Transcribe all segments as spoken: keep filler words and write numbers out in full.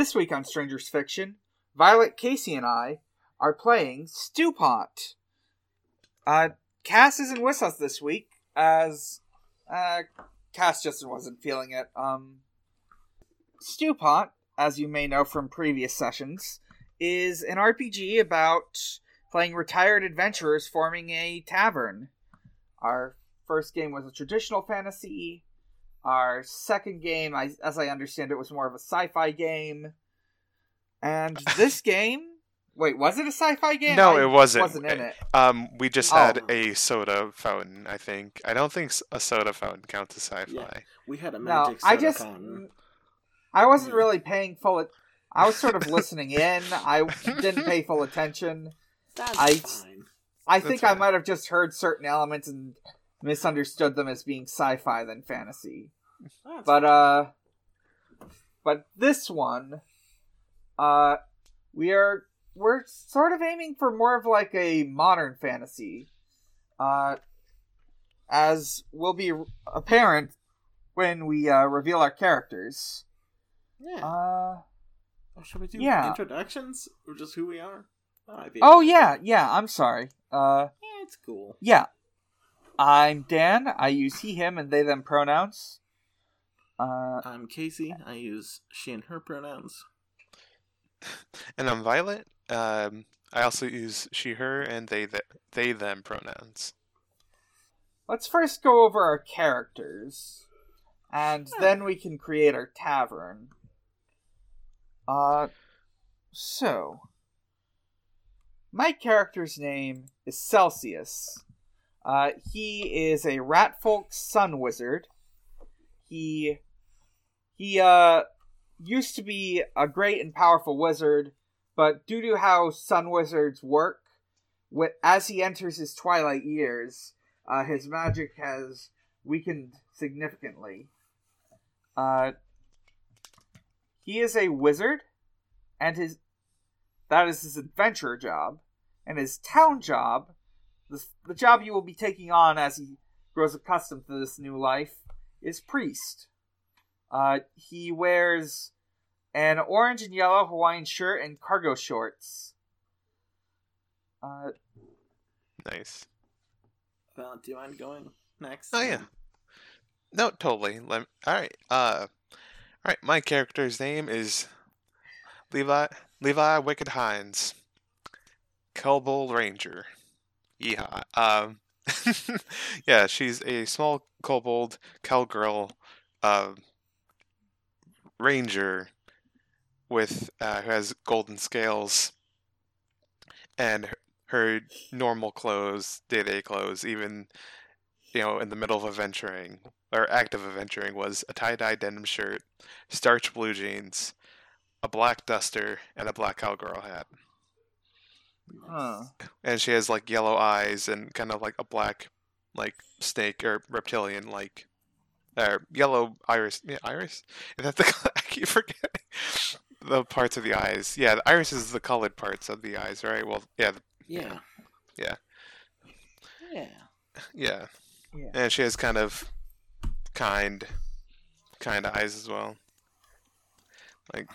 This week on Strangers Fiction, Violet, Casey, and I are playing StewPot. Uh, Cass isn't with us this week, as uh, Cass just wasn't feeling it. Um, StewPot, as you may know from previous sessions, is an R P G about playing retired adventurers forming a tavern. Our first game was a traditional fantasy. Our second game, I, as I understand it, was more of a sci-fi game. And this game... Wait, was it a sci-fi game? No, I it wasn't. wasn't in it. Um, we just had oh. a soda fountain, I think. I don't think a soda fountain counts as sci-fi. Yeah, we had a magic no, soda I just, fountain. I wasn't really paying full... At- I was sort of listening in. I didn't pay full attention. That's I, fine. I That's think fine. I might have just heard certain elements and... misunderstood them as being sci-fi than fantasy. That's but uh but this one uh we are we're sort of aiming for more of like a modern fantasy. Uh as will be apparent when we uh reveal our characters. Yeah. Uh or should we do yeah. introductions or just who we are? Oh yeah, yeah, I'm sorry. Uh yeah, it's cool. Yeah. I'm Dan. I use he, him, and they, them pronouns. Uh, I'm Casey. I use she and her pronouns. And I'm Violet. Um, I also use she, her, and they, th- they, them pronouns. Let's first go over our characters, and yeah. then we can create our tavern. Uh, so, my character's name is Celsius. Uh, he is a Ratfolk sun wizard. He, he, uh, used to be a great and powerful wizard, but due to how sun wizards work, with, as he enters his twilight years, uh, his magic has weakened significantly. Uh, he is a wizard, and his, that is his adventurer job, and his town job The, the job you will be taking on as he grows accustomed to this new life is priest. Uh, he wears an orange and yellow Hawaiian shirt and cargo shorts. Uh, nice. Well, do you mind going next? Oh, yeah. No, totally. Let me, all right. Uh, all right. My character's name is Levi Levi Wicked Hines, Kobold Ranger. Yeah. Um, yeah, she's a small kobold cowgirl uh, ranger with uh, who has golden scales and her normal clothes, day-to-day clothes, even you know, in the middle of adventuring or active adventuring, was a tie-dye denim shirt, starch blue jeans, a black duster, and a black cowgirl hat. Huh. And she has like yellow eyes and kind of like a black, like snake or reptilian, like, or yellow iris. Yeah, iris. Is that the? I keep forgetting the parts of the eyes. Yeah, the iris is the colored parts of the eyes, right? Well, yeah. The, yeah. yeah. Yeah. Yeah. Yeah. And she has kind of kind, kind eyes as well. Like.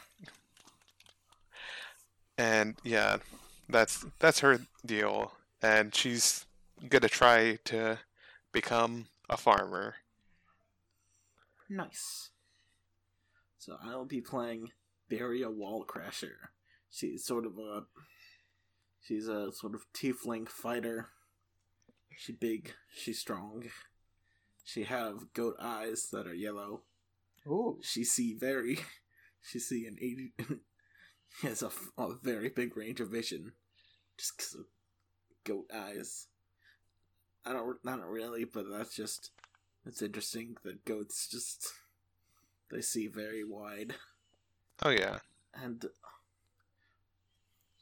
And yeah. That's that's her deal, and she's gonna try to become a farmer. Nice. So I'll be playing Barry, a Wallcrasher. She's sort of a she's a sort of tiefling fighter. She's big. She's strong. She have goat eyes that are yellow. Ooh. She see very. She see an eighty. He has a, a very big range of vision, just because of goat eyes. I don't, not really, but that's just, it's interesting that goats just, they see very wide. Oh yeah. And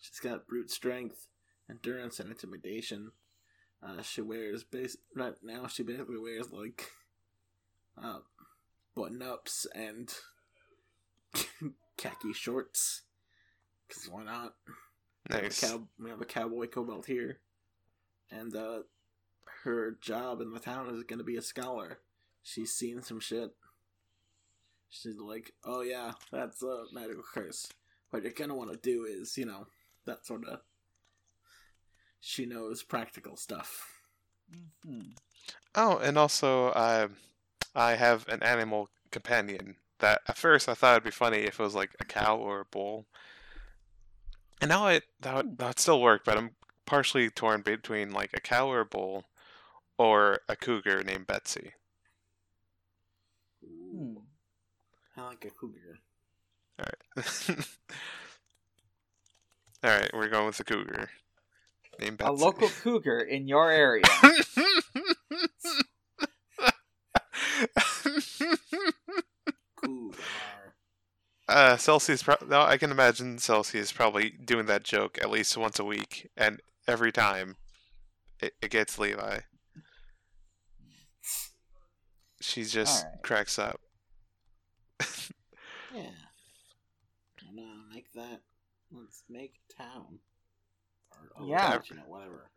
she's got brute strength, endurance, and intimidation. Uh, she wears, bas- right now she basically wears like, uh, button-ups and khaki shorts. Because why not? Nice. We have, cow- we have a cowboy kobold here. And uh, her job in the town is going to be a scholar. She's seen some shit. She's like, oh yeah, that's a magical curse. What you're gonna want to do is, you know, that sort of... She knows practical stuff. Mm-hmm. Oh, and also, uh, I have an animal companion that at first I thought it'd be funny if it was like a cow or a bull. And now it that would, that would still work, but I'm partially torn between like a cow or a bull or a cougar named Betsy. Ooh. I like a cougar. Alright. Alright, we're going with the cougar. Named Betsy. A local cougar in your area. Uh, Celsius, pro- no, I can imagine Celsius probably doing that joke at least once a week, and every time it, it gets Levi. She just right. cracks up. Yeah. I know, make that. Let's make town. Or, or yeah. You know, whatever.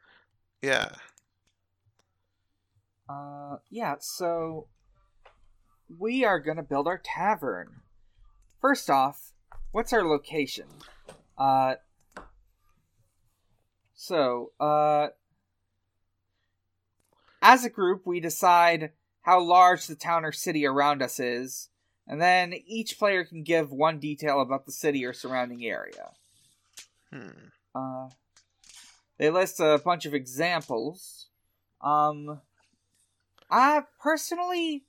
Yeah. Uh, yeah, so we are going to build our tavern. First off, what's our location? Uh, so, uh, as a group, we decide how large the town or city around us is, and then each player can give one detail about the city or surrounding area. Hmm. Uh, they list a bunch of examples. Um, I personally,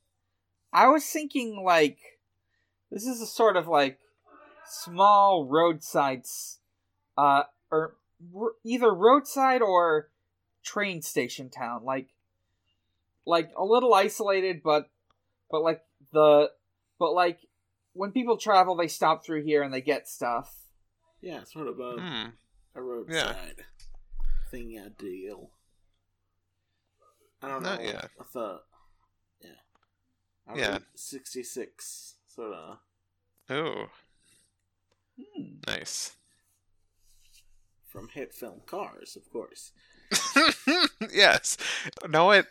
I was thinking, like, this is a sort of, like, small roadside, uh, or either roadside or train station town. Like, like a little isolated, but, but like the, but like when people travel, they stop through here and they get stuff. Yeah, sort of a, mm. a roadside yeah. thing I deal. I don't Not know. Yet. What's a, yeah. I yeah. Read sixty-six. Sort of. Oh. Hmm. Nice. From hit film Cars, of course. Yes. Know what?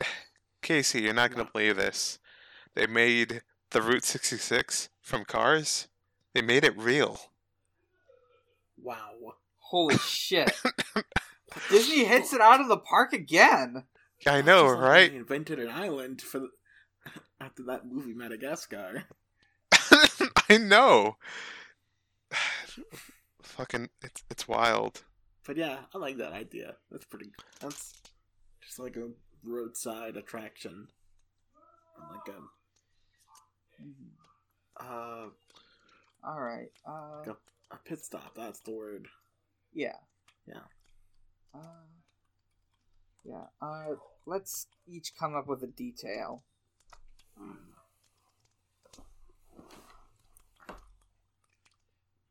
Casey, you're not going to no. believe this. They made the Route sixty-six from Cars. They made it real. Wow. Holy shit. Disney hits it out of the park again. Yeah, I know, just right? Like they invented an island for the... after that movie, Madagascar. I know. Fucking, it's it's wild. But yeah, I like that idea. That's pretty. That's just like a roadside attraction, like a. Uh. All right. Uh. Like a, a pit stop. That's the word. Yeah. Yeah. Uh. Yeah. Uh. Let's each come up with a detail. Um,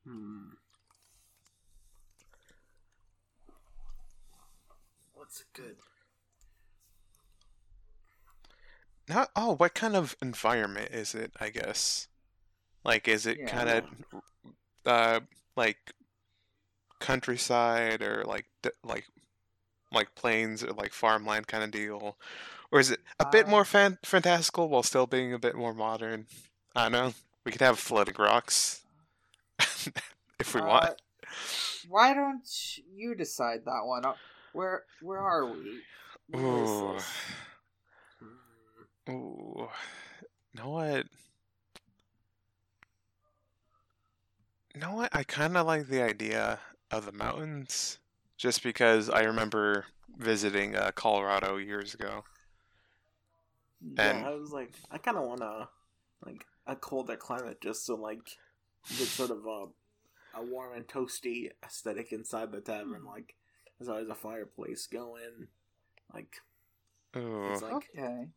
Hmm. What's good? Not oh, what kind of environment is it, I guess? Like, is it yeah, kind of yeah. uh like countryside or like like like plains or like farmland kind of deal? Or is it a uh, bit more fan- fantastical while still being a bit more modern? I don't know. We could have floating rocks. If we uh, want. Why don't you decide that one? Where where are we? Where Ooh. Ooh. You know what? You know what? I kind of like the idea of the mountains. Just because I remember visiting uh, Colorado years ago. And yeah, I was like, I kind of want to, like, a colder climate just so, like, it's sort of a, a warm and toasty aesthetic inside the tavern. Like, there's always a fireplace going. Like, Ooh. it's like... Okay.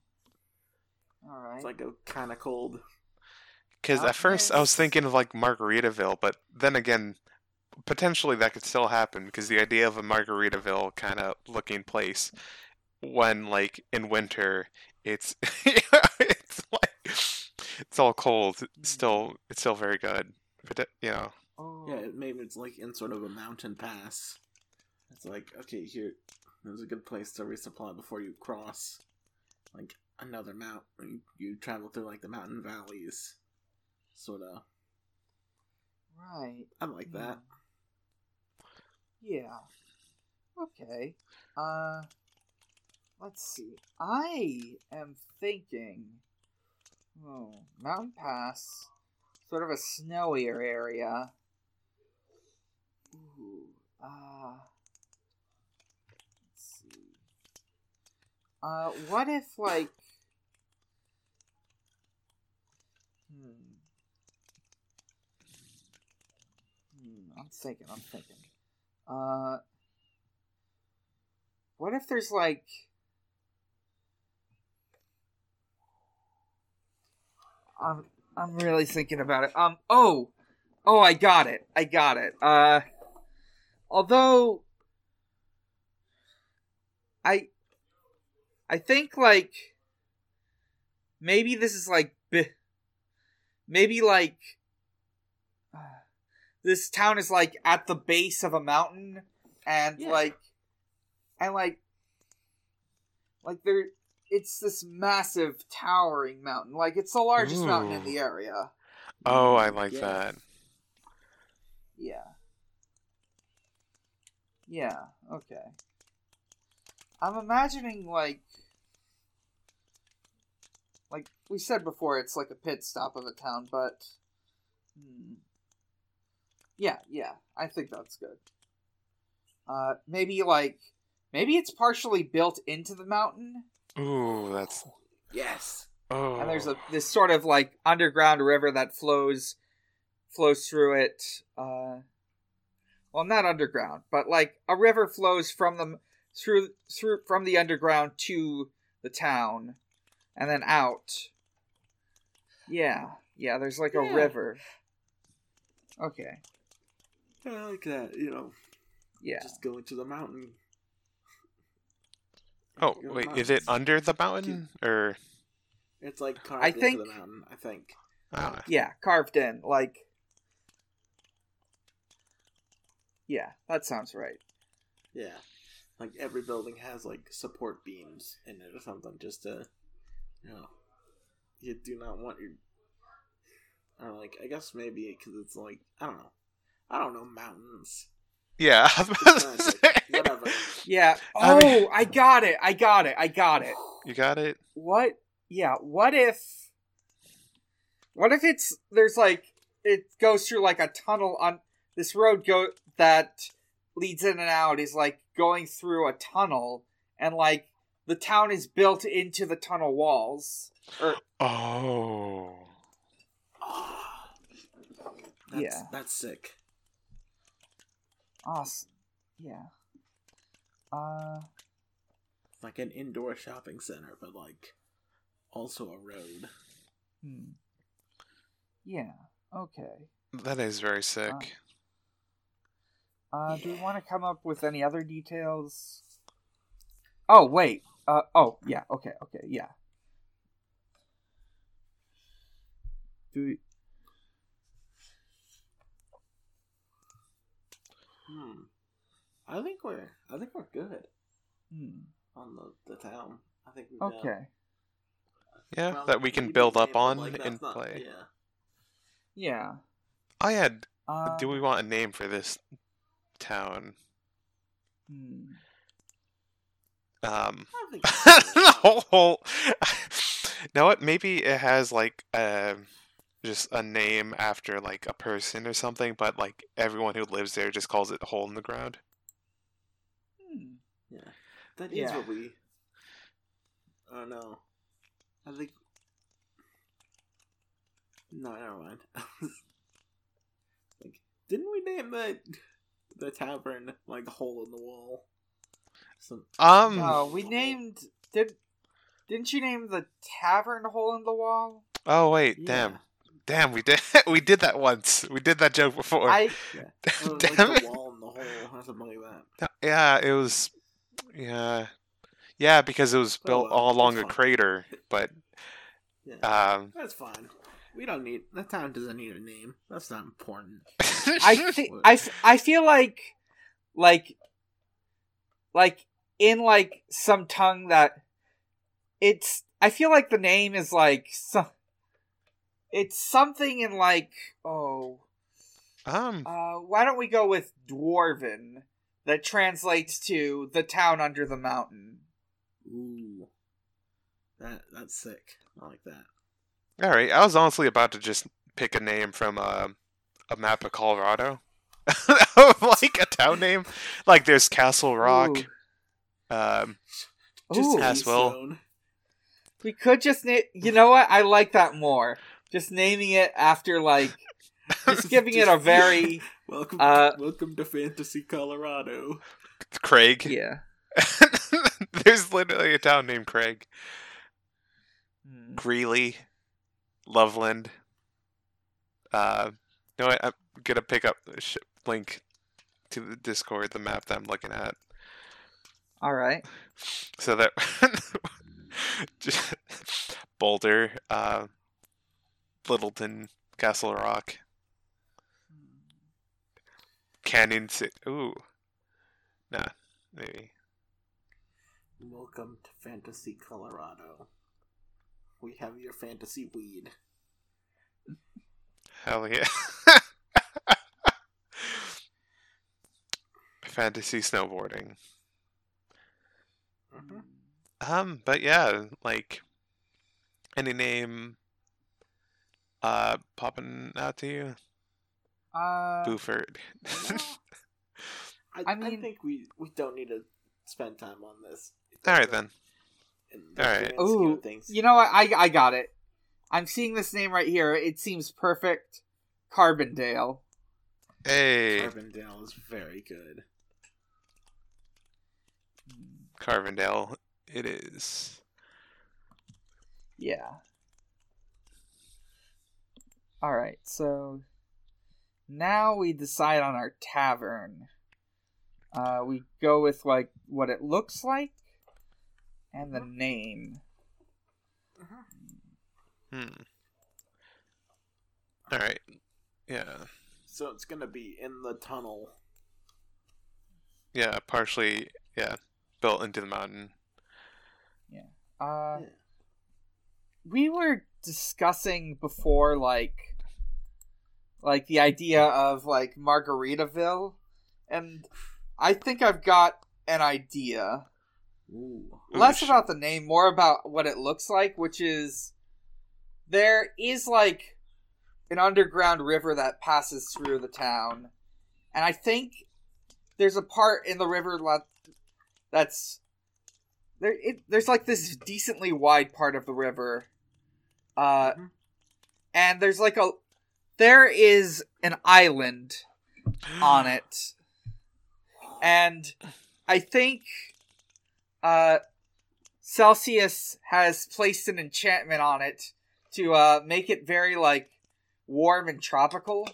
All right. It's like a kind of cold... Because okay. at first I was thinking of, like, Margaritaville, but then again, potentially that could still happen, because the idea of a Margaritaville kind of looking place when, like, in winter, it's... it's like... It's all cold. It's still, it's still very good. But, you know. Yeah, maybe it's like in sort of a mountain pass. It's like, okay, here, there's a good place to resupply before you cross, like, another mountain. You travel through, like, the mountain valleys. sort of. Right. I like yeah. that. Yeah. Okay. Uh, let's see. I am thinking, oh, Mountain Pass, sort of a snowier area. Ooh. Uh, let's see. Uh, what if, like, hmm. I'm thinking, I'm thinking. Uh, what if there's, like, I'm, I'm really thinking about it. Um, oh, oh, I got it. I got it. Uh, although I, I think, like, maybe this is, like, maybe, like, this town is, like, at the base of a mountain, and, yeah. like, and, like, like, there, it's this massive towering mountain. Like, it's the largest Ooh. mountain in the area. Oh, I like yeah. that. Yeah. Yeah, okay. I'm imagining, like, like, we said before, it's like a pit stop of a town, but, hmm. Yeah, yeah, I think that's good. Uh, maybe, like, maybe it's partially built into the mountain. Ooh, that's... Yes. Oh. And there's a this sort of, like, underground river that flows flows through it. Uh, well, not underground, but, like, a river flows from the, through, through, from the underground to the town, and then out. Yeah, yeah, there's, like, a yeah. river. Okay. I like that, you know. Yeah. Just go into the mountain. Oh, wait, mountains. Is it under the mountain? Or it's like carved I think, into the mountain, I think. Uh, yeah, carved in. Like yeah, that sounds right. Yeah. Like every building has like support beams in it or something just to you know you do not want your I don't know, like I guess maybe because it's like I don't know. I don't know mountains. Yeah. Like, whatever. Yeah. Oh, I, mean, I got it. I got it. I got it. You got it? What? Yeah. What if, what if it's, there's like, it goes through like a tunnel on this road go that leads in and out is like going through a tunnel and like the town is built into the tunnel walls. Or, oh. Oh. That's, yeah. That's sick. Awesome. Yeah. Uh, like an indoor shopping center, but like also a road. Hmm. Yeah. Okay. That is very sick. Uh, uh, yeah. Do we want to come up with any other details? Oh, wait. Uh, oh, yeah. Okay. Okay. Yeah. Do we... Hmm. I think we're. I think we're good. Hmm. On the, the town. I think we. Okay. Done. Yeah, well, that we can build up on like in not, play. Yeah. Yeah. I had. Uh, do we want a name for this town? Hmm. Um. I don't know. whole, whole, now what? Maybe it has like a. Uh, just a name after like a person or something, but like everyone who lives there just calls it hole in the ground. Hmm. Yeah, that is yeah. what we. Oh no, I think. No, never mind. Like, didn't we name the the tavern like hole in the wall? Some... Um. No, we named did. Didn't you name the tavern hole in the wall? Oh wait, yeah. damn. Damn, we did we did that once. We did that joke before. I, yeah. Damn it. Like the wall in the hole or something like that. Yeah, it was. Yeah, yeah, because it was built oh, well, all along a fine. crater. But yeah. um, that's fine. We don't need that town. Doesn't need a name. That's not important. I think I, I feel like like like in like some tongue that it's. I feel like the name is like some. It's something in like, oh, um, uh, why don't we go with Dwarven? That translates to the town under the mountain. Ooh, that that's sick. I like that. All right, I was honestly about to just pick a name from a, a map of Colorado, like a town name. Like there's Castle Rock, Ooh. um, just Ooh, Aswell. We could just name. You know what? I like that more. Just naming it after, like, just giving just, it a very welcome. Uh, to, welcome to Fantasy Colorado. Craig. Yeah. There's literally a town named Craig. Hmm. Greeley, Loveland. Uh, you know what? I'm gonna pick up a sh- link to the Discord, the map that I'm looking at. All right. So that just, Boulder. Uh, Littleton, Castle Rock, Canyon City. Ooh, nah, maybe. Welcome to Fantasy Colorado. We have your fantasy weed. Hell yeah! Fantasy snowboarding. Mm-hmm. Um, but yeah, like any name. Uh, popping out to you? Uh, Buford. Well, I, I, mean, I think we, we don't need to spend time on this. Alright then. Alright. Ooh, you know what? I, I got it. I'm seeing this name right here. It seems perfect. Carbondale. Hey. Carbondale is very good. Carbondale, it is. Yeah. Alright, so now we decide on our tavern. Uh, we go with, like, what it looks like and the name. Hmm. Alright, yeah. So it's gonna be in the tunnel. Yeah, partially, yeah, built into the mountain. Yeah. Uh, yeah. We were discussing before, like, like the idea of, like, Margaritaville, and I think I've got an idea. Ooh. Less Ooh, about the name, more about what it looks like, which is there is, like, an underground river that passes through the town, and I think there's a part in the river that's there. It, there's, like, this decently wide part of the river. Uh, mm-hmm. And there's like a, there is an island on it. And I think, uh, Celsius has placed an enchantment on it to, uh, make it very, like, warm and tropical.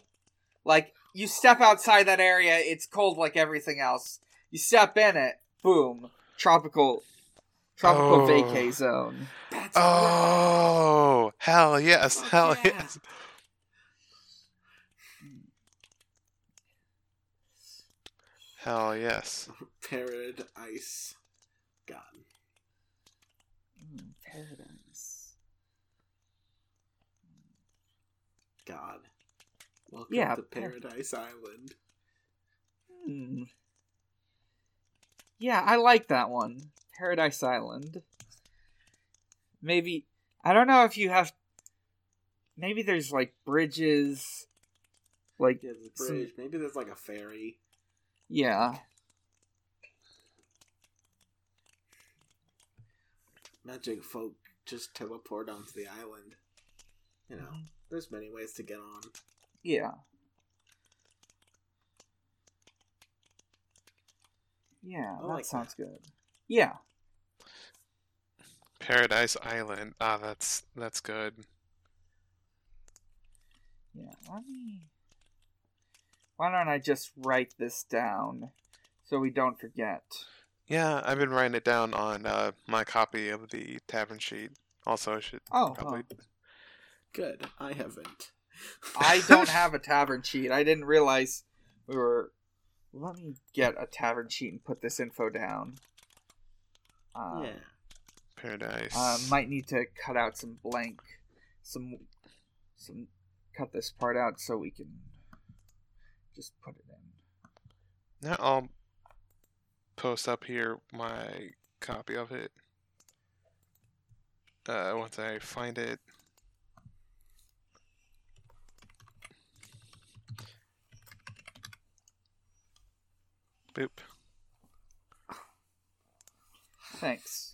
Like, you step outside that area, it's cold like everything else. You step in it, boom, tropical. Tropical oh. vacay zone. That's oh, great. Hell yes, oh, hell yeah. yes. Hell yes. Paradise. God. Mm, paradise. God. Welcome yeah, to Paradise par- Island. Hmm. Yeah, I like that one. Paradise Island. Maybe, I don't know if you have, maybe there's, like, bridges, like, yeah, there's a bridge. Some, maybe there's, like, a ferry. Yeah. Magic folk just teleport onto the island. You know, there's many ways to get on. Yeah. Yeah, I that like sounds that. good. Yeah. Paradise Island. Ah, that's that's good. Yeah, let me... Why don't I just write this down so we don't forget? Yeah, I've been writing it down on uh, my copy of the tavern sheet. Also, I should oh, probably... Oh. Good, I haven't. I don't have a tavern sheet. I didn't realize we were... Let me get a tavern sheet and put this info down. Uh, yeah. Paradise. Uh, might need to cut out some blank, some So cut this part out so we can just put it in. Now I'll post up here my copy of it. Uh, once I find it. Boop. Thanks.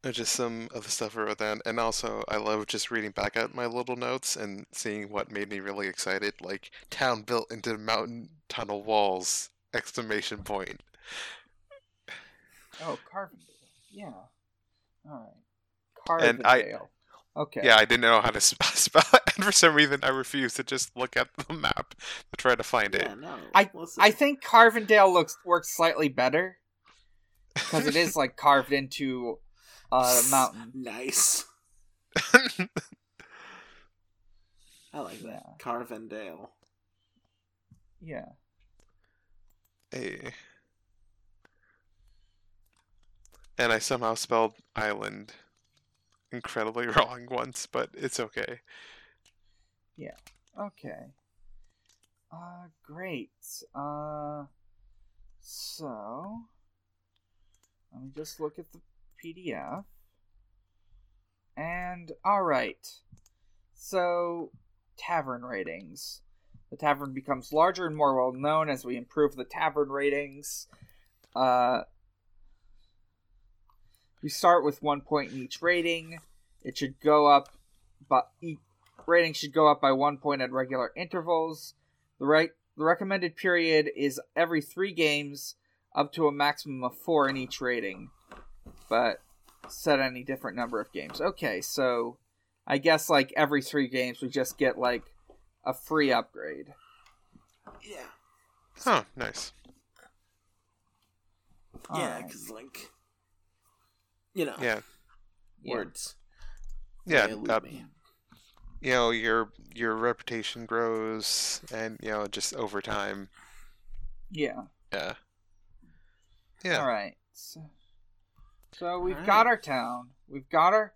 There's just some of the stuff I wrote down, and also I love just reading back out my little notes and seeing what made me really excited, like town built into mountain tunnel walls! Exclamation point. Oh, Carbondale. Yeah. All right. Carbondale. And I, okay. Yeah, I didn't know how to spell it, and for some reason I refused to just look at the map to try to find yeah, it. No. I I think Carbondale looks works slightly better because it is like carved into. Uh, mountain. Nice. I like that. Yeah. Carbondale. Yeah. Hey. And I somehow spelled island incredibly wrong once, but it's okay. Yeah. Okay. Uh, great. Uh, so, let me just look at the P D F. And, alright. So, tavern ratings. The tavern becomes larger and more well known as we improve the tavern ratings. Uh, we start with one point in each rating. It should go up, but each rating should go up by one point at regular intervals. The, re- the recommended period is every three games, up to a maximum of four in each rating. But set any different number of games. Okay, so I guess like every three games we just get like a free upgrade. Yeah. Huh, nice. All yeah, because right. like, you know. Yeah. Words. Yeah. yeah that, you know, your your reputation grows, and you know, just over time. Yeah. Yeah. Yeah. All right. So. So we've right. got our town, we've got our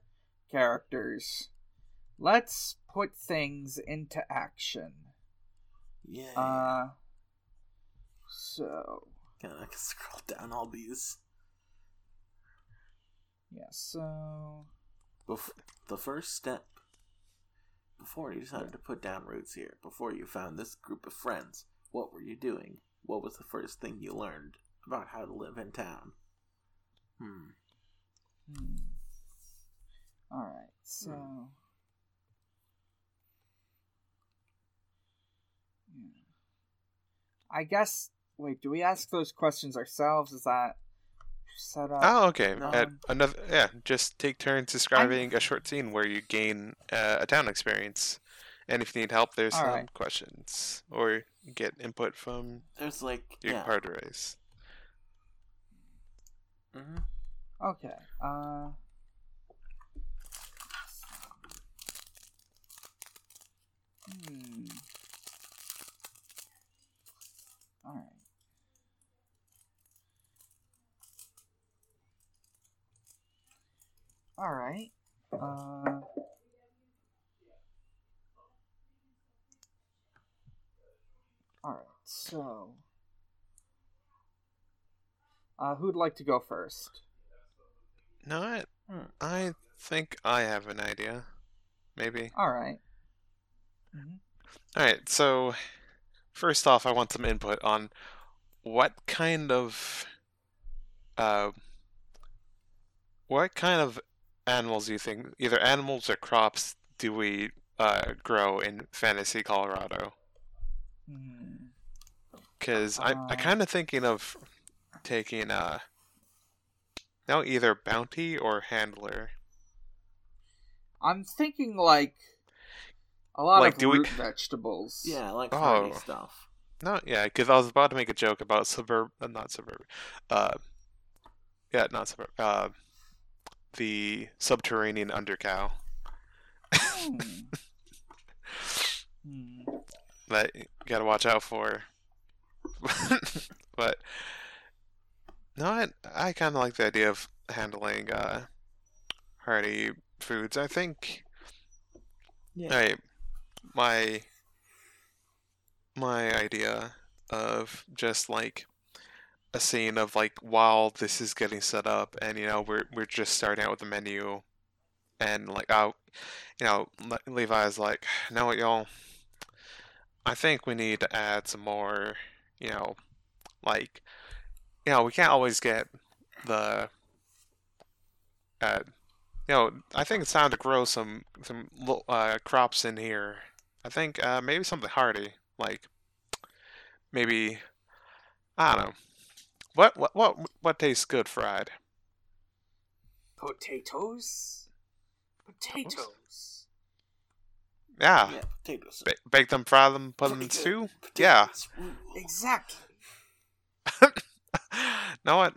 characters. Let's put things into action. Yeah. Uh, so. Can I can scroll down all these? Yeah. So. Bef- the first step. Before you decided to put down roots here, before you found this group of friends, what were you doing? What was the first thing you learned about how to live in town? Hmm. Hmm. Alright, so... Hmm. Yeah. I guess... Wait, do we ask those questions ourselves? Is that set up? Oh, okay. Um, At another, yeah, just take turns describing I'm... a short scene where you gain uh, a town experience. And if you need help, there's All some right. questions. Or get input from there's like, your yeah. partners. Mm-hmm. Okay. Uh... Hmm. All right. All right. Uh... All right. So. Uh, who'd like to go first? No, I, I think I have an idea. Maybe. All right. Mm-hmm. All right, so first off, I want some input on what kind of uh, what kind of animals do you think, either animals or crops, do we uh, grow in Fantasy Colorado? Because mm. uh... I'm, I'm kind of thinking of taking uh now either bounty or handler. I'm thinking like a lot like, of do root we... vegetables. Yeah, like hardy oh. stuff. No, yeah, because I was about to make a joke about suburb, uh, not suburb, uh, yeah, not suburb, uh, the subterranean undercow. Hmm. hmm. That you gotta watch out for. But no, I, I kind of like the idea of handling uh, hearty foods. I think. Yeah. All right, my my idea of just like a scene of like while this is getting set up, and you know we're we're just starting out with the menu, and like oh, you know Le- Levi's like, "Know what, y'all? I think we need to add some more, you know, like, you know, we can't always get the, uh, you know, I think it's time to grow some, some uh, crops in here. I think uh, maybe something hardy, like, maybe, I don't know, what, what, what, what tastes good fried? Potatoes? Potatoes. Yeah, yeah potatoes. Ba- bake them, fry them, put them in stew. Yeah, exactly. Know what?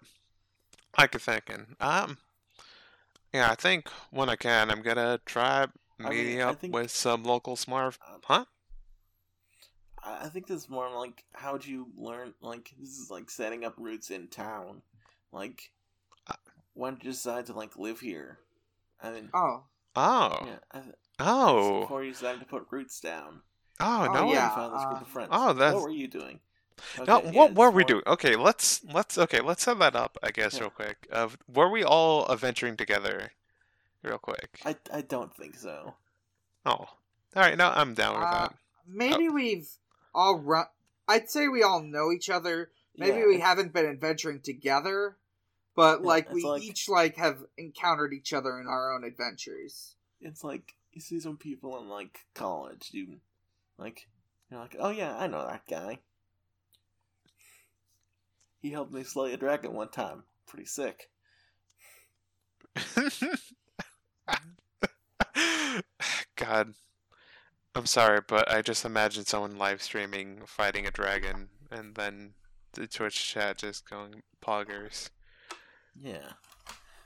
I could thinking. Um, yeah, I think when I can, I'm gonna try meeting I mean, up think, with some local smart. Um, huh? I think this is more like how'd you learn? Like this is like setting up roots in town. Like, uh, when did you decide to like live here? I mean, oh, oh, yeah. I th- Oh. Before you decided to put roots down. Oh, oh no. Yeah. Found this group of friends. Oh, that's... What were you doing? Okay, no, yeah, what were we more... doing? Okay, let's let's okay, let's set that up, I guess, yeah. real quick. Of were we all adventuring together real quick? I I don't think so. Oh. All right, no, I'm down with uh, that. Maybe oh. we've all run I'd say we all know each other. Maybe yeah. we haven't been adventuring together, but yeah, like we like... each like have encountered each other in our own adventures. It's like you see some people in, like, college, dude. Like, you're like, oh yeah, I know that guy. He helped me slay a dragon one time. Pretty sick. God. I'm sorry, but I just imagined someone live streaming fighting a dragon, and then the Twitch chat just going poggers. Yeah.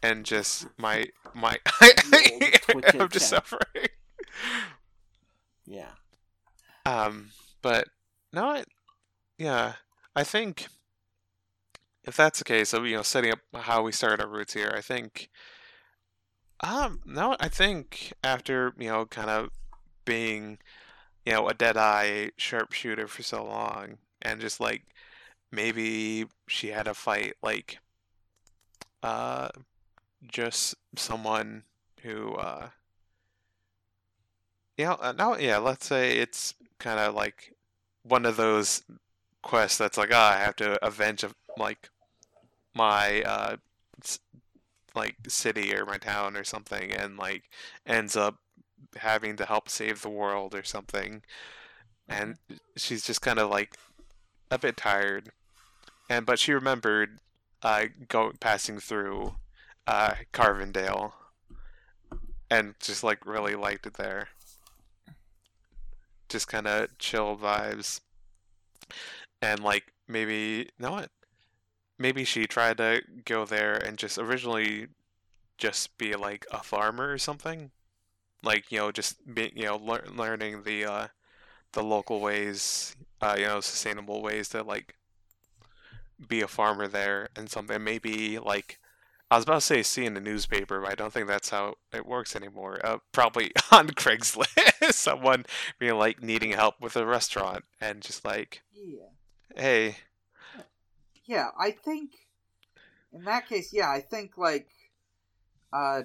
And just my my I'm just cat. suffering. Yeah. Um. But no. I, yeah. I think if that's the case, so you know, setting up how we started our roots here. I think. Um. No. I think after you know, kind of being, you know, a dead-eye sharpshooter for so long, and just like maybe she had a fight like. Uh. Just someone who, uh, you know, now, yeah, let's say it's kind of like one of those quests that's like, ah, oh, I have to avenge, like, my, uh, like, city or my town or something, and, like, ends up having to help save the world or something. And she's just kind of, like, a bit tired. And, but she remembered, uh, going, passing through, Uh, Carbondale, and just like really liked it there. Just kind of chill vibes, and like maybe you know what? Maybe she tried to go there and just originally just be like a farmer or something, like you know just be, you know lear- learning the uh, the local ways, uh, you know sustainable ways to like be a farmer there and something. Maybe like. I was about to say see in the newspaper, but I don't think that's how it works anymore. Uh, probably on Craigslist, someone being like needing help with a restaurant and just like, yeah. hey, yeah. I think in that case, yeah, I think like, uh,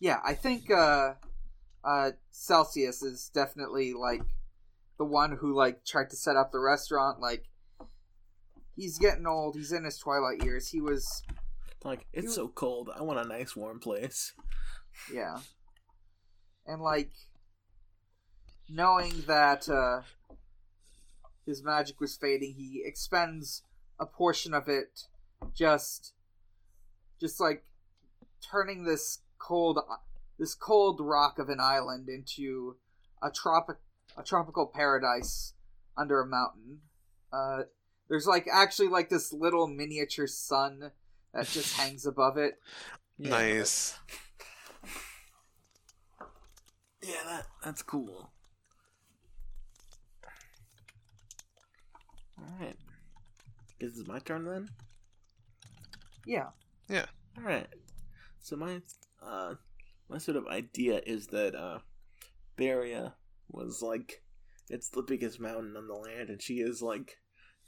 yeah, I think uh, uh, Celsius is definitely like the one who like tried to set up the restaurant, like. He's getting old. He's in his twilight years. He was... Like, it's was, so cold. I want a nice warm place. Yeah. And, like, knowing that uh, his magic was fading, he expends a portion of it just, just like, turning this cold this cold rock of an island into a, tropi- a tropical paradise under a mountain. Uh... There's, like, actually, like, this little miniature sun that just hangs above it. Yeah. Nice. Yeah, that that's cool. Alright. Guess it's my turn then? Yeah. Yeah. Alright. So my uh, my sort of idea is that uh, Barria was like, it's the biggest mountain on the land, and she is like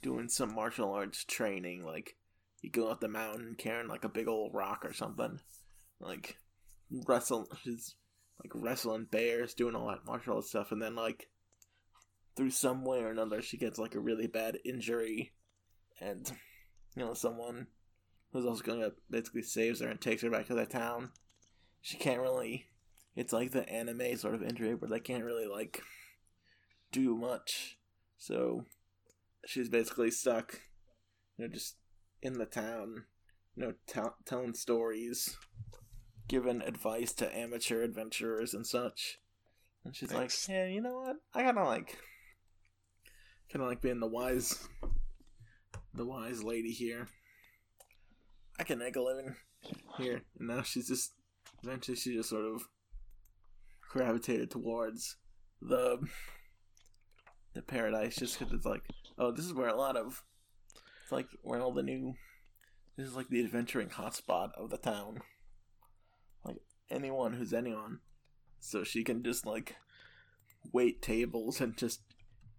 doing some martial arts training. Like, you go up the mountain carrying like a big old rock or something. Like, wrestle, she's like wrestling bears, doing all that martial arts stuff, and then like through some way or another, she gets like a really bad injury, and you know, someone who's also going to basically saves her and takes her back to that town. She can't really. It's like the anime sort of injury where they can't really like do much, so she's basically stuck, you know, just in the town, you know, t- telling stories, giving advice to amateur adventurers and such. And she's Thanks. like, yeah, you know what? I gotta like. Kind of like being the wise, the wise lady here. I can make a living here. And now she's just, eventually she just sort of gravitated towards the the paradise, just because it's like, oh, this is where a lot of, it's like where all the new, this is like the adventuring hotspot of the town. Like, anyone who's anyone. So she can just, like, wait tables and just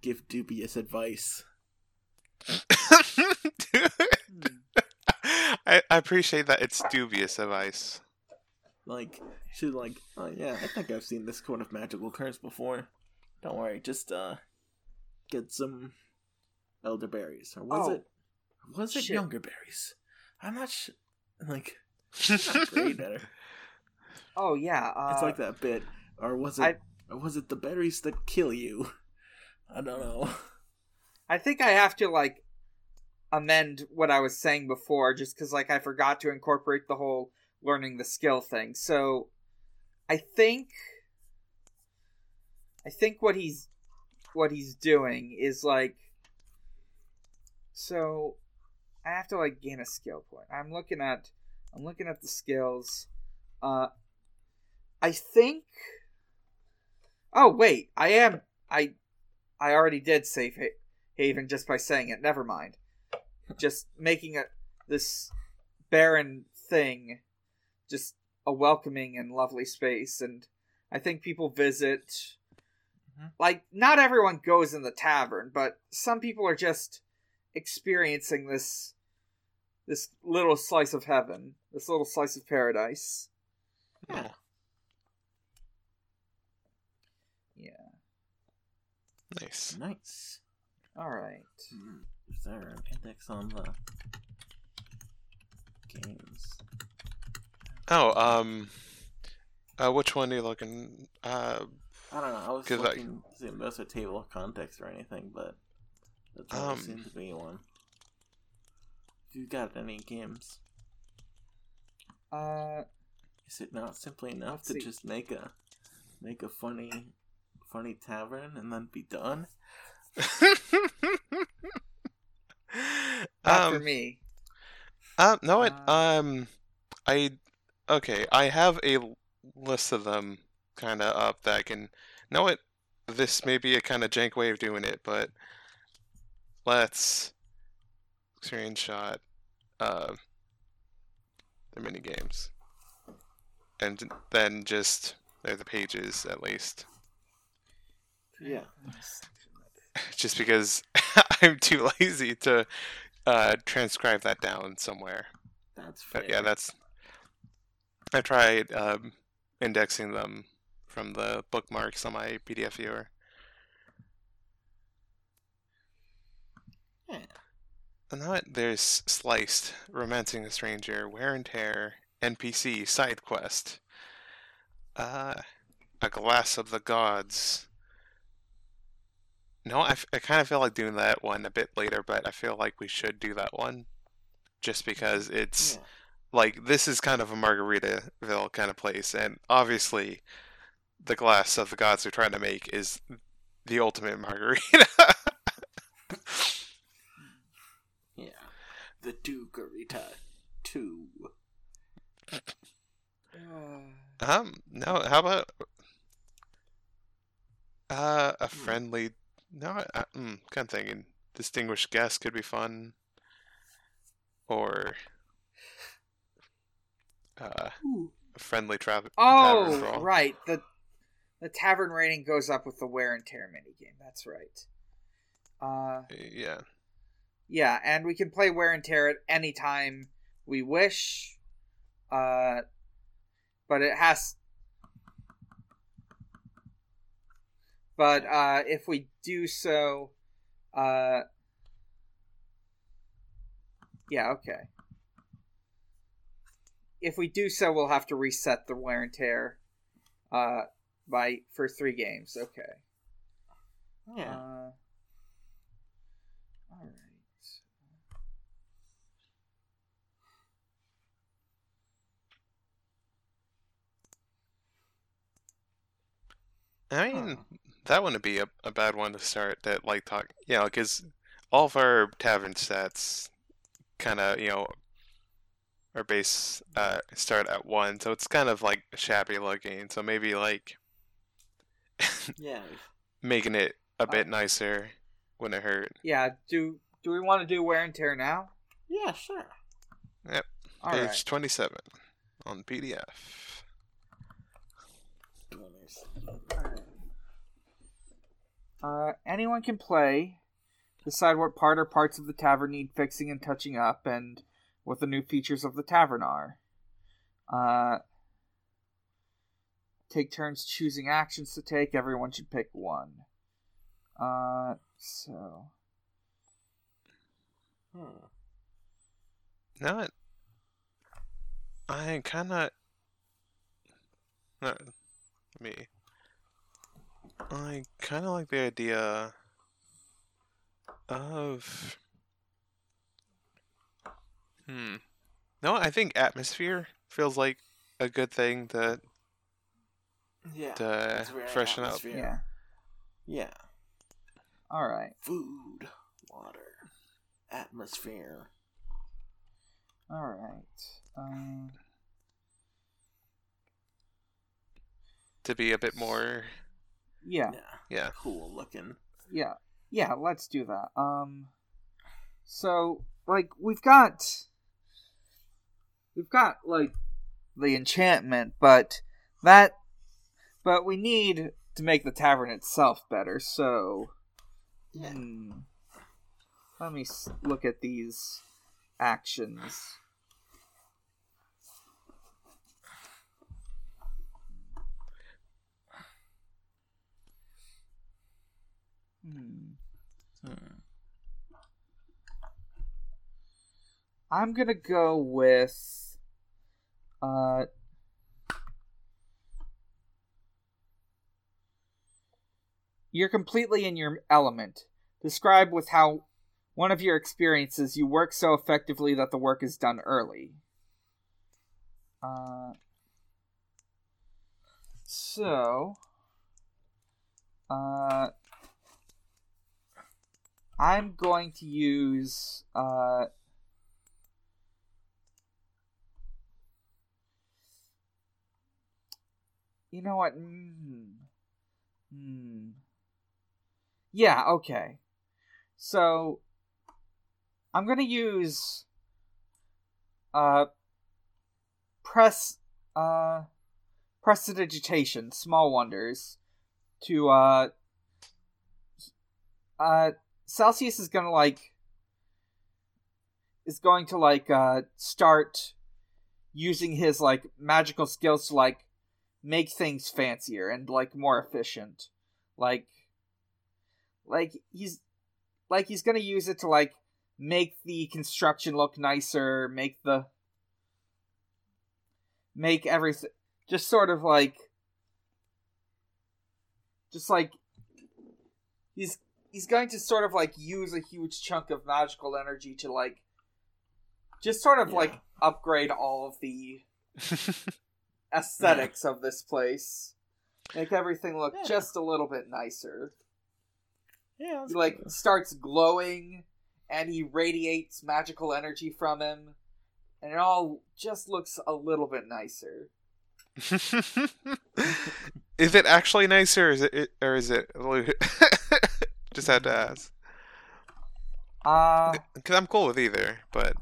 give dubious advice. Dude. I, I appreciate that it's dubious advice. Like, she's like, oh yeah, I think I've seen this kind of magical curse before. Don't worry, just, uh, get some elderberries. Or was oh, it, was it shit. younger berries? I'm not sh- like, it's not way better. Oh yeah, uh, it's like that bit. Or was it? I, or was it the berries that kill you? I don't know. I think I have to like amend what I was saying before, just because like I forgot to incorporate the whole learning the skill thing. So I think, I think what he's what he's doing is like. So I have to like gain a skill point. I'm looking at, I'm looking at the skills. Uh. I think. Oh wait, I am. I, I already did save haven just by saying it. Never mind. Just making a this barren thing, just a welcoming and lovely space, and I think people visit. Mm-hmm. Like, not everyone goes in the tavern, but some people are just experiencing this, this little slice of heaven, this little slice of paradise. Yeah. Yeah. Nice. Nice. Alright. Is there an index on the games? Oh, um... Uh, which one are you looking... Uh, I don't know, I was looking... I... See, that's a table of context or anything, but... That doesn't um, seem to be one. You got any games? Uh... Is it not simply enough to just make a make a funny funny tavern and then be done? Not um, for me. Uh, no, it, uh, um, I okay. I have a list of them kind of up that I can. No, it. This may be a kind of jank way of doing it, but let's screenshot uh, the mini games. And then just, they're the pages, at least. Yeah. Just because I'm too lazy to uh, transcribe that down somewhere. That's fair. But yeah, that's... I tried um, indexing them from the bookmarks on my P D F viewer. Yeah. And now there's Sliced, Romancing a Stranger, Wear and Tear... N P C side quest, uh, a glass of the gods. No, I, f- I kind of feel like doing that one a bit later, but I feel like we should do that one, just because it's yeah. like this is kind of a Margaritaville kind of place, and obviously, the glass of the gods they're trying to make is the ultimate margarita. Yeah, the Dugarita Two. Um, no, how about uh, a friendly, no, I, I'm kind of thinking distinguished guests could be fun. Or uh, a friendly travel. Oh, tavern right. The the tavern rating goes up with the wear and tear minigame. That's right. Uh, yeah. Yeah, and we can play wear and tear at any time we wish. Uh, but it has... But uh, if we do so... Uh, yeah, okay. If we do so, we'll have to reset the wear and tear uh, by for three games. Okay. Yeah. Uh, all right. I mean, huh. that wouldn't be a, a bad one to start that light talk. Yeah, because all of our tavern stats kind of, you know, our base uh, start at one, so it's kind of like shabby looking. So maybe like yeah, making it a bit uh, nicer wouldn't hurt. Yeah. Do do we want to do wear and tear now? Yeah, sure. Yep. All Page right. twenty-seven on P D F. Uh, anyone can play, decide what part or parts of the tavern need fixing and touching up, and what the new features of the tavern are. Uh, take turns choosing actions to take. Everyone should pick one. Uh, so. Hmm. Now it, I kind of. No, me. I kind of like the idea of... Hmm. No, I think atmosphere feels like a good thing to, yeah, to freshen atmosphere. up. Yeah. Yeah. All right. Food, water, atmosphere. All right. Um... To be a bit more... Yeah. yeah. Yeah. Cool looking. Yeah. Yeah, let's do that. Um so like we've got we've got like the enchantment, but that but we need to make the tavern itself better. So yeah. hmm, let me look at these actions. Hmm. I'm gonna go with uh you're completely in your element. Describe with how one of your experiences you work so effectively that the work is done early. Uh so uh I'm going to use, uh, you know what, mm. Mm. yeah, okay, so I'm going to use, uh, press, uh, prestidigitation, small wonders, to, uh, uh, Celsius is gonna like is going to like uh, start using his like magical skills to like make things fancier and like more efficient. Like like he's like he's gonna use it to like make the construction look nicer, make the make everything just sort of like just like he's He's going to sort of, like, use a huge chunk of magical energy to, like, just sort of, yeah. like, upgrade all of the aesthetics yeah. of this place. Make everything look yeah. just a little bit nicer. Yeah. He, like, cool. starts glowing, and he radiates magical energy from him, and it all just looks a little bit nicer. Is it actually nicer, or is it... Or is it... Just had to ask. Uh, because I'm cool with either, but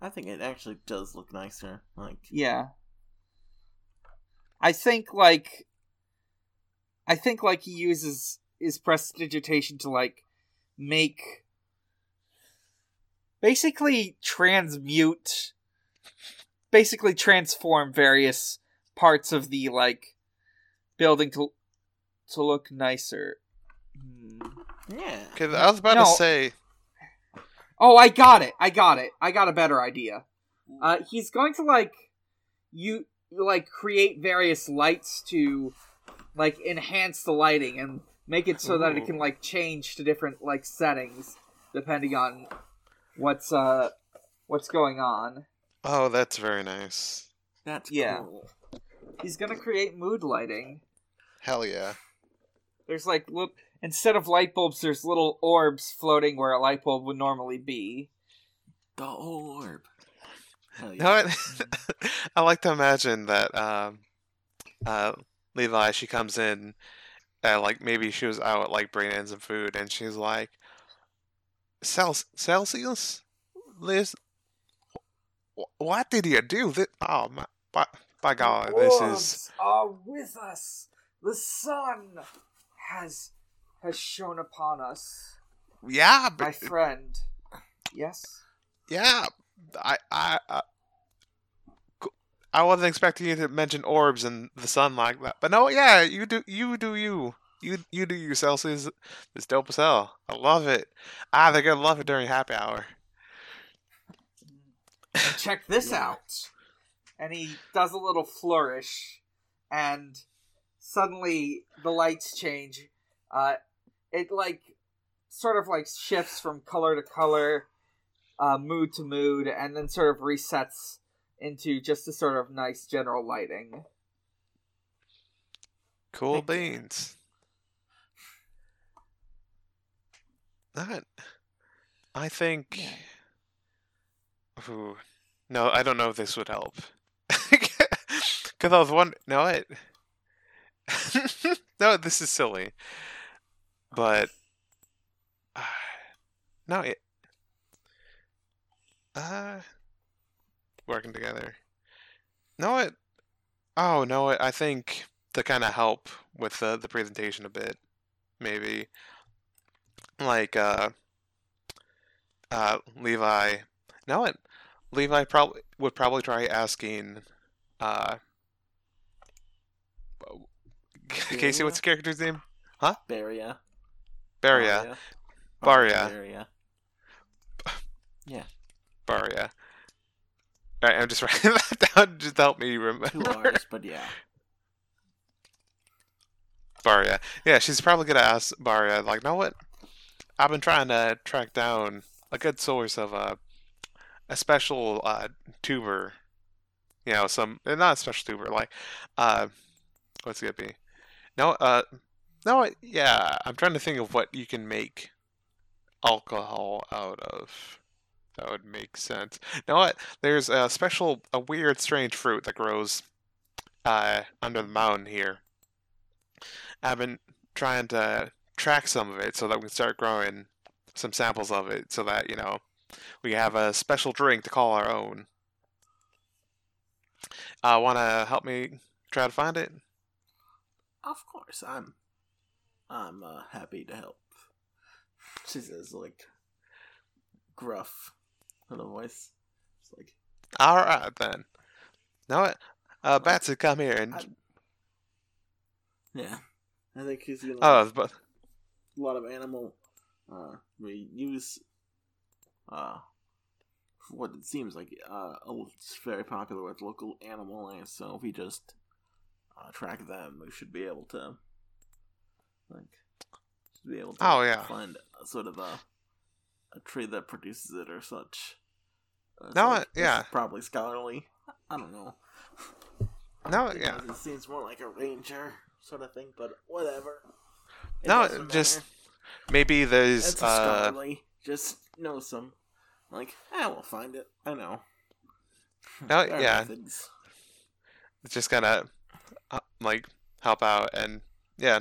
I think it actually does look nicer. Like, yeah, I think like, I think like he uses his prestidigitation to like make, basically transmute, basically transform various parts of the like building to to look nicer. Yeah, because I was about no. to say. Oh, I got it! I got it! I got a better idea. Uh, he's going to, like, you, like, create various lights to, like, enhance the lighting and make it so Ooh. that it can, like, change to different, like, settings depending on what's, uh, what's going on. Oh, that's very nice. That's yeah. cool. He's gonna create mood lighting. Hell yeah. There's, like, look. Instead of light bulbs, there's little orbs floating where a light bulb would normally be. The orb. Hell yeah. No, I, I like to imagine that um, uh, Levi, she comes in, and, like, maybe she was out, like, bringing in some food, and she's like, Cels- Celsius? Liz? What did you do? This- oh, my, by, by God, the this is... are with us! The sun has... has shone upon us. Yeah, but... my friend. Yes? Yeah. I, I I I wasn't expecting you to mention orbs and the sun like that. But no, yeah, you do you. do You you, you do you, Celsius. It's dope as hell. I love it. Ah, they're gonna love it during happy hour. Check this yeah. out. And he does a little flourish. And suddenly the lights change. Uh... It, like, sort of, like, shifts from color to color, uh, mood to mood, and then sort of resets into just a sort of nice general lighting. Cool beans. That, I think... Yeah. Ooh. No, I don't know if this would help. Because I was wondering... No, it... no, this is silly. But uh, no, it uh working together. No, it. Oh no, it, I think to kind of help with the the presentation a bit, maybe. Like uh, uh, Levi. No, it. Levi probably would probably try asking, uh, Casey, what's the character's name? Huh? Barry. Barria. Barria. Yeah. Barria. Alright, I'm just writing that down just to help me remember. Two R's, but yeah. Barria. Yeah, she's probably gonna ask Barria, like, know what? I've been trying to track down a good source of uh, a special uh, tuber. You know, some... Not a special tuber, like... Uh, what's it gonna be? No, uh... No, I, yeah, I'm trying to think of what you can make alcohol out of. That would make sense. Now, what? There's a special, a weird, strange fruit that grows uh, under the mountain here. I've been trying to track some of it so that we can start growing some samples of it so that, you know, we have a special drink to call our own. Uh, want to help me try to find it? Of course, I'm... I'm uh, happy to help. She says, like, gruff little voice. It's like, all right then. Now what? Uh, Betsy, come here and. I... Yeah, I think he's gonna. Oh, but a lot of animal. Uh, we use. Uh, what it seems like. Uh, it's very popular with local animal life, so if we just uh, track them, we should be able to. Like, to be able to oh, yeah. find a, sort of a a tree that produces it or such. Uh, no, like, yeah. Probably scholarly. I don't know. No, it yeah. It seems more like a ranger sort of thing, but whatever. It no, just maybe there's... It's uh, scholarly. Just know some. Like, I eh, will find it. I know. No, yeah. Methods. Just gotta, uh, like, help out and, yeah...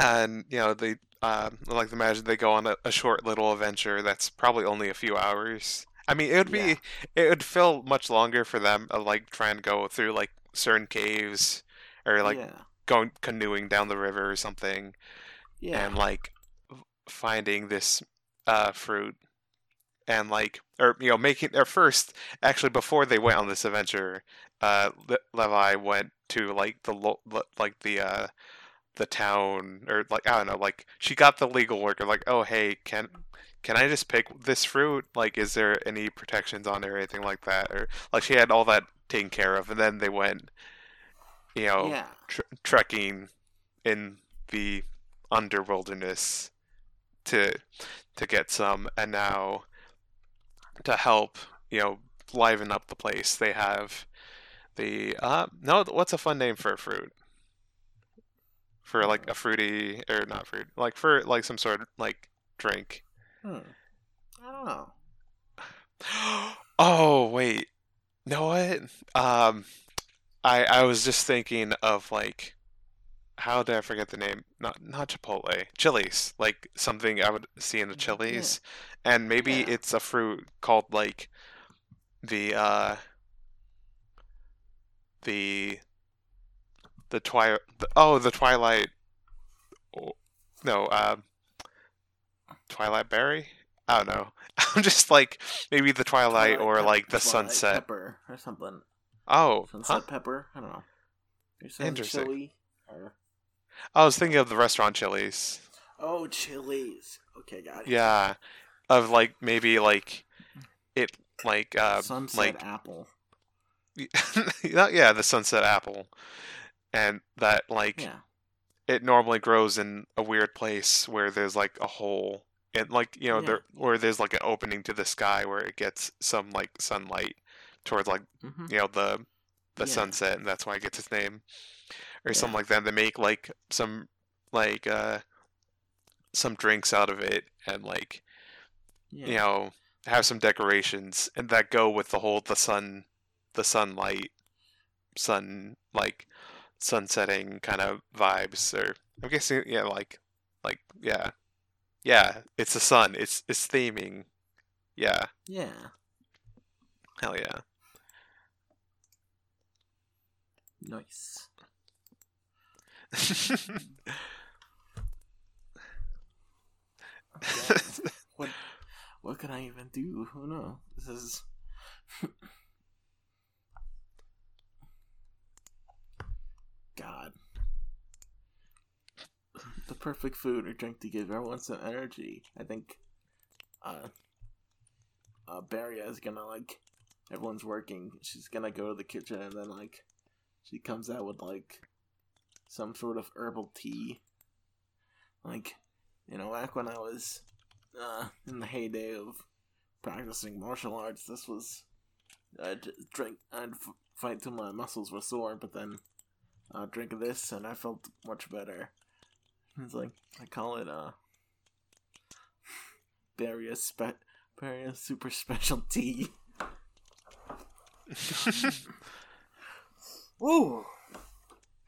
And, you know, they Um, I like to imagine they go on a, a short little adventure that's probably only a few hours. I mean, it would be, yeah. it would feel much longer for them, uh, like, trying to go through, like, certain caves, or, like, yeah. going canoeing down the river or something, yeah. and, like, finding this uh, fruit, and, like, or, you know, making, or first, actually, before they went on this adventure, uh, Le- Levi went to, like, the, lo- le- like, the, uh, the town, or, like, I don't know, like, she got the legal worker, like, oh, hey, can... Can I just pick this fruit? Like, is there any protections on it or anything like that? Or, like, she had all that taken care of, and then they went, you know, yeah. tr- trekking in the under wilderness to to get some, and now to help, you know, liven up the place. They have the uh no, what's a fun name for a fruit? For like a fruity or not fruit, like for like some sort of like drink. Hmm. I don't know. Oh, wait. Know what? Um, I I was just thinking of, like, how did I forget the name? Not not Chipotle. Chili's. Like, something I would see in the Chili's. Yeah. And maybe yeah. it's a fruit called, like, the, uh, the, the Twilight, oh, the Twilight, oh, no, uh, Twilight Barry? I don't know. I'm just like maybe the Twilight, Twilight or pepper, like the Twilight Sunset Pepper or something. Oh, Sunset huh? Pepper. I don't know. Interesting. Chili or... I was thinking of the restaurant Chili's. Oh, Chili's. Okay, got it. Yeah, of like maybe like it like uh, Sunset like... Apple. Yeah, the Sunset Apple, and that like yeah. it normally grows in a weird place where there's like a hole. And, like, you know, yeah. there, or there's, like, an opening to the sky where it gets some, like, sunlight towards, like, mm-hmm. you know, the the yeah. sunset, and that's why it gets its name. Or yeah. something like that. They make, like, some, like, uh, some drinks out of it and, like, yeah. you know, have some decorations, and that go with the whole, the sun, the sunlight, sun, like, sunsetting kind of vibes, or, I'm guessing, yeah, like, like, yeah. Yeah, it's the sun. It's it's theming. Yeah. Yeah. Hell yeah. Nice. Okay. What what can I even do? Who knows? This is God. The perfect food or drink to give everyone some energy. I think uh, uh, Barry is gonna, like, everyone's working. She's gonna go to the kitchen, and then, like, she comes out with, like, some sort of herbal tea. Like, you know, back when I was uh, in the heyday of practicing martial arts, this was, I'd drink, I'd f- fight till my muscles were sore, but then I'd drink this, and I felt much better. It's like, I call it, uh, Barry spe- Barry super specialty. Ooh,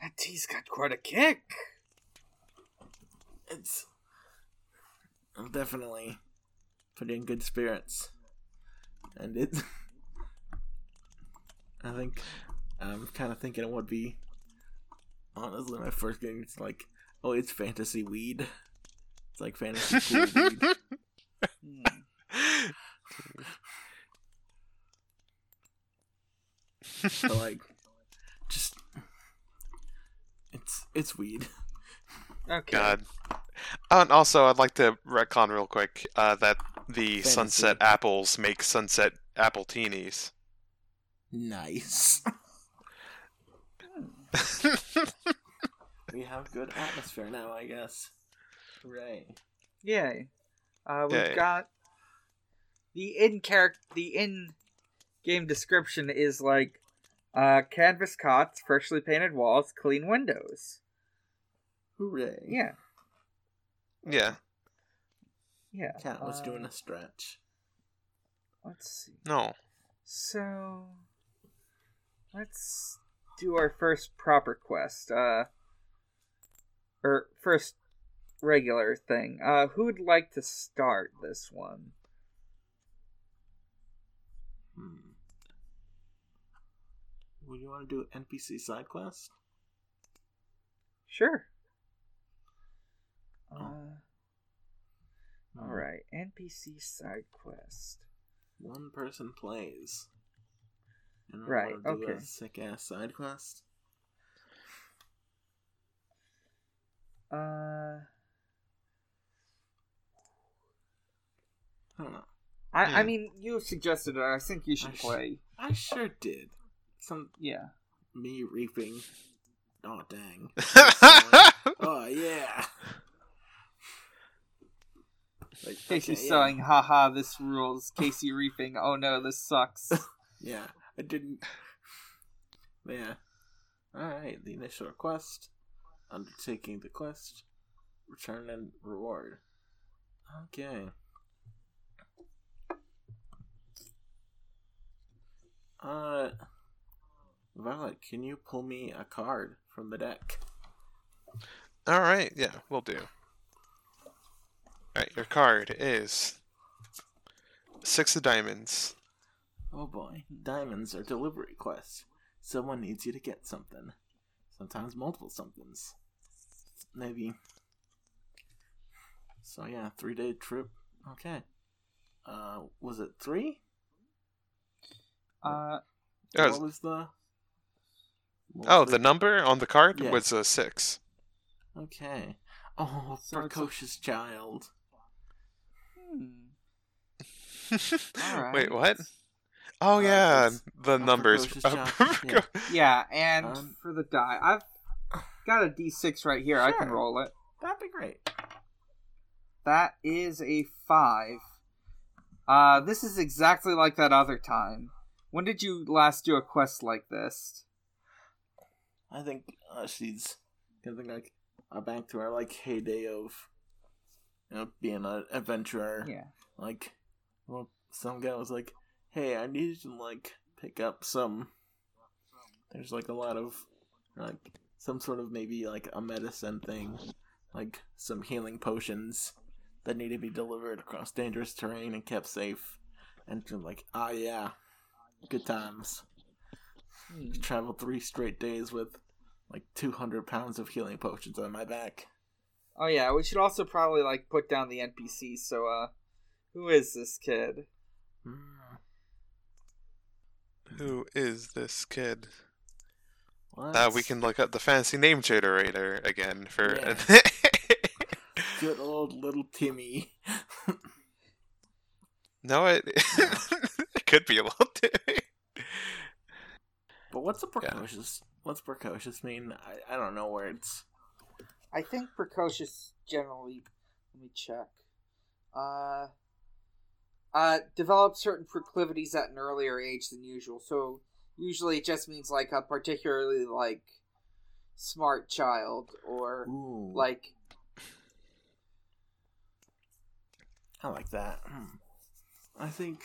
that tea's got quite a kick. It's, I'm definitely pretty in good spirits. And it, I think, I'm kind of thinking it would be, honestly, my first game, it's like, oh, it's fantasy weed. It's like fantasy cool weed. Mm. But like, just it's it's weed. Okay. God. Oh, and also, I'd like to retcon real quick uh, that the fantasy. Sunset apples make sunset apple teenies. Nice. We have good atmosphere now, I guess. Right. Yay. Uh, we've Yay. got the in character. The in-game description is like uh, canvas cots, freshly painted walls, clean windows. Hooray! Yeah. Yeah. Yeah. Cat was uh, doing a stretch. Let's see. No. So let's do our first proper quest. Uh. Or first regular thing. Uh, who'd like to start this one? Hmm. Would you want to do an N P C side quest? Sure. Oh. Uh, all right, N P C side quest. One person plays. And right. Want to do okay. A sick ass side quest. Uh. I don't know. I, yeah. I mean, you suggested it. I think you should I play. Sh- I sure did. Some yeah. Me reaping. Oh dang. Oh yeah. Like, Casey okay, selling, yeah. Haha, this rules. Casey reaping, oh no, this sucks. Yeah, I didn't. Yeah. Alright, the initial request. Undertaking the quest. Return and reward. Okay. Uh. Violet, can you pull me a card from the deck? Alright, yeah, we'll do. Alright, your card is Six of Diamonds. Oh boy. Diamonds are delivery quests. Someone needs you to get something. Sometimes multiple somethings. Maybe. So yeah, three day trip. Okay. Uh, was it three? Uh, what was, was the... What oh, was the, the number on the card yeah. was a six. Okay. Oh, so precocious a... child. Right. Wait, what? Oh, uh, yeah, the numbers. Uh, yeah. yeah, and um, for the die, I've got a d six right here. Sure. I can roll it. That'd be great. That is a five. Uh, this is exactly like that other time. When did you last do a quest like this? I think uh, she's gonna think like uh, back to her like heyday of, you know, being an adventurer. Yeah. Like, well, some guy was like, hey, I need to, like, pick up some, there's, like, a lot of, like, some sort of maybe, like, a medicine thing, like, some healing potions that need to be delivered across dangerous terrain and kept safe, and you're like, ah, yeah, good times. Hmm. Traveled three straight days with, like, two hundred pounds of healing potions on my back. Oh, yeah, we should also probably, like, put down the N P C, so, uh, who is this kid? Hmm. Who is this kid? What? Uh, we can look up the fancy name generator again for... Yeah. Good old little Timmy. No, it... it could be a little Timmy. But what's a precocious... Yeah. What's precocious mean? I, I don't know words. I think precocious generally... Let me check. Uh... Uh, develop certain proclivities at an earlier age than usual. So usually it just means like a particularly like smart child or Ooh. like. I like that. I think.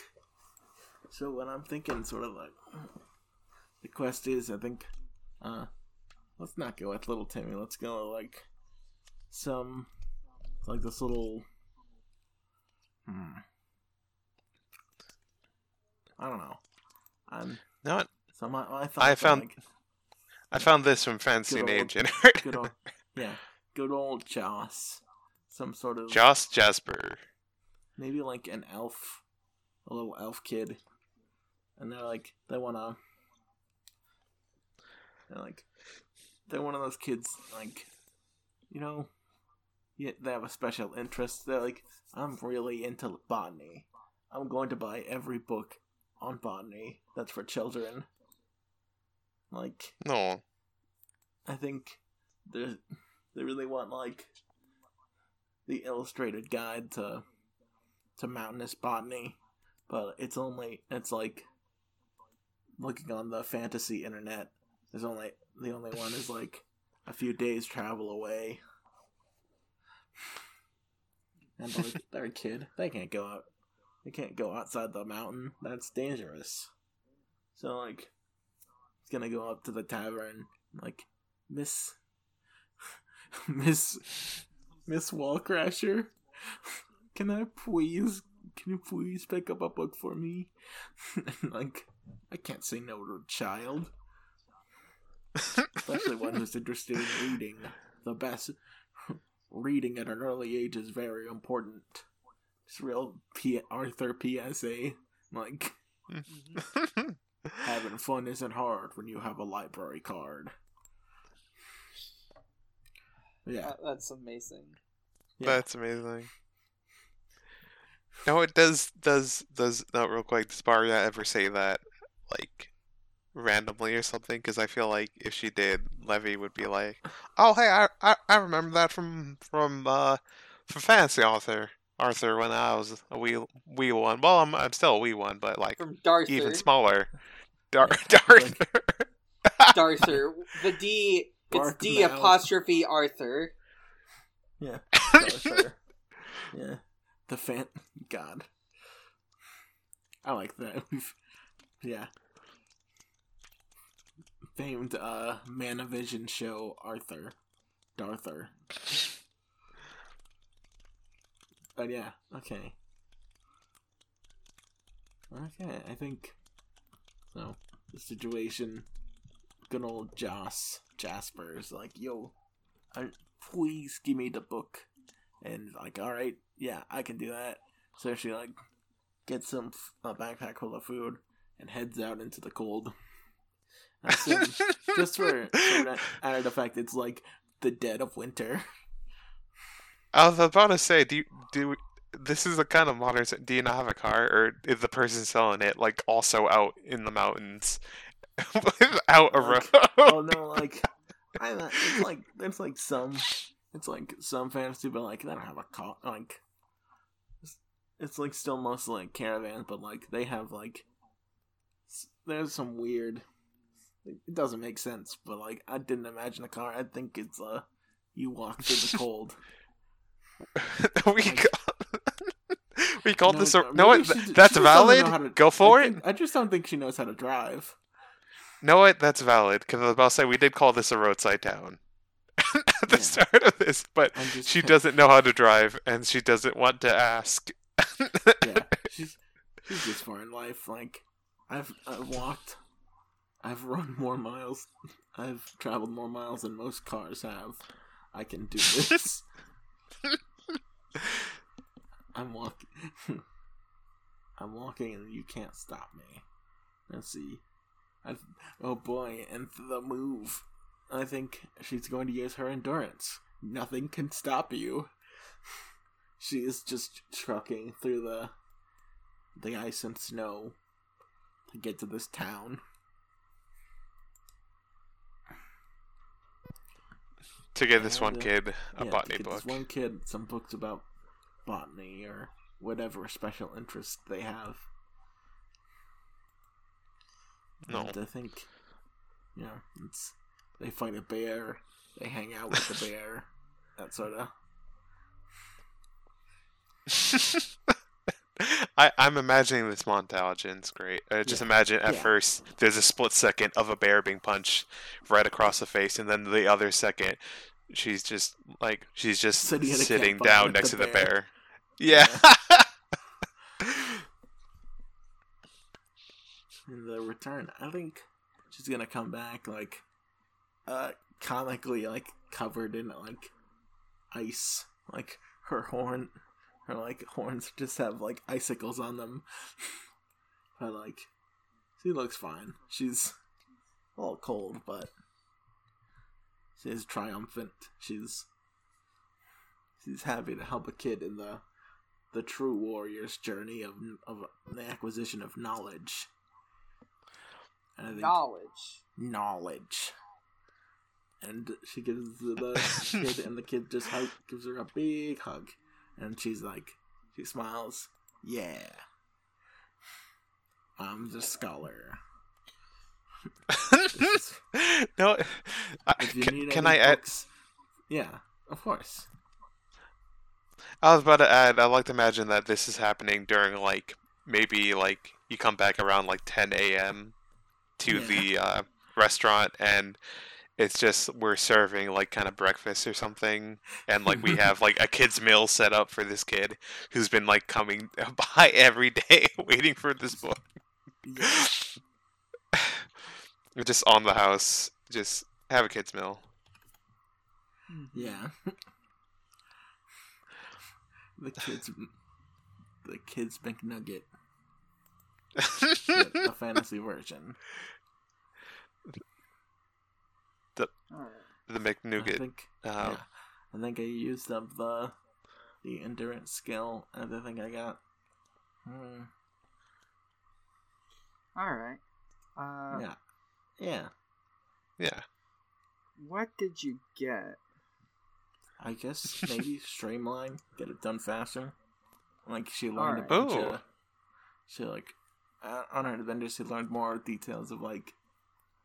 So when I'm thinking sort of like the quest is, I think, uh, let's not go with little Timmy. Let's go with like some, like this little. Hmm. I don't know. Um, Not. So my, my I found. Like, I found this from Fancy Name Generator. Yeah, good old Joss. Some sort of Joss Jasper. Maybe like an elf, a little elf kid, and they're like they wanna. They're like, they're one of those kids like, you know, yeah, they have a special interest. They're like, I'm really into botany. I'm going to buy every book on botany that's for children. Like, no, I think they they really want like the illustrated guide to to mountainous botany, but it's only it's like looking on the fantasy internet. There's only the only one is like a few days travel away, and like, they're a kid. They can't go out. They can't go outside the mountain. That's dangerous. So, like, he's gonna go up to the tavern, like, Miss... Miss... Miss Wallcrasher, can I please, can you please pick up a book for me? Like, I can't say no to a child. Especially one who's interested in reading. The best reading at an early age is very important. It's real P- Arthur P S A. Like, having fun isn't hard when you have a library card. Yeah, that, that's amazing. Yeah. That's amazing. No, it does, does, does, not real quick, does Barya ever say that, like, randomly or something? Because I feel like if she did, Levi would be like, oh, hey, I, I, I remember that from, from, uh, from Fantasy Author, Arthur, when I was a wee, wee one. Well, I'm, I'm still a wee one, but, like, from even smaller. Dar- Darther. Darther. The D, it's D apostrophe Arthur. Yeah. Darther. Yeah. The fan, God, I like that. Yeah, famed uh, Manavision show Arthur, Darther. But yeah, okay, okay. I think so. The situation, good old Joss Jasper is like, yo, I, please give me the book, and like, all right. Yeah, I can do that. So she, like, gets some a backpack full of food and heads out into the cold. I assume, just for, for added effect, it's like the dead of winter. I was about to say, do you, do this is a kind of modern. Do you not have a car, or is the person selling it like also out in the mountains without a road? Like, oh no, like I it's like there's like some. It's like some fantasy, but like they don't have a car. Like it's, it's like still mostly like caravans, but like they have like s- there's some weird. It doesn't make sense, but like I didn't imagine a car. I think it's uh you walk through the cold. we like, call, we called no, this a, no. What, she, that's she valid. To, Go for I it. Think, I just don't think she knows how to drive. No, what? That's valid because I was about to say we did call this a roadside town. At the yeah. start of this, but she kidding. doesn't know how to drive, and she doesn't want to ask. Yeah, she's she's just far in life. Like I've I've walked, I've run more miles, I've traveled more miles than most cars have. I can do this. I'm walking. I'm walking, and you can't stop me. Let's see. I've, oh boy, and the move. I think she's going to use her endurance. Nothing can stop you. She is just trucking through the the ice and snow to get to this town. To get this one kid a yeah, botany to get book. This one kid some books about botany or whatever special interest they have. No. And I think, you know, it's... They fight a bear. They hang out with the bear. That sort of. I, I'm imagining this montage, and it's great. Uh, just yeah. imagine at yeah. first there's a split second of a bear being punched right across the face, and then the other second she's just like she's just sitting, sitting down next the to the bear. Yeah. yeah. And the return. I think she's gonna come back like. Uh, comically, like, covered in, like, ice. Like, her horn, her, like, horns just have, like, icicles on them. But, like, she looks fine. She's a little cold, but she's triumphant. She's, she's happy to help a kid in the, the true warrior's journey of, of the acquisition of knowledge. And I think knowledge. Knowledge. And she gives the kid, and the kid just hug, gives her a big hug. And she's like, she smiles, yeah. I'm the scholar. No, I, can, can I add? Books, yeah, of course. I was about to add, I like to imagine that this is happening during, like, maybe, like, you come back around, like, ten a.m. to yeah. the uh, restaurant, and... It's just we're serving like kind of breakfast or something, and like we have like a kid's meal set up for this kid who's been like coming by every day waiting for this book. Just on the house, just have a kid's meal. Yeah. The kids, the kids McNugget, the, the fantasy version. The the McNugget. I think, um, yeah, I think I used up the the endurance skill. I don't think I got. Hmm. All right. Uh, yeah. Yeah. Yeah. What did you get? I guess maybe streamline, get it done faster. Like she learned right. a bunch of, she like uh, on her adventure she learned more details of like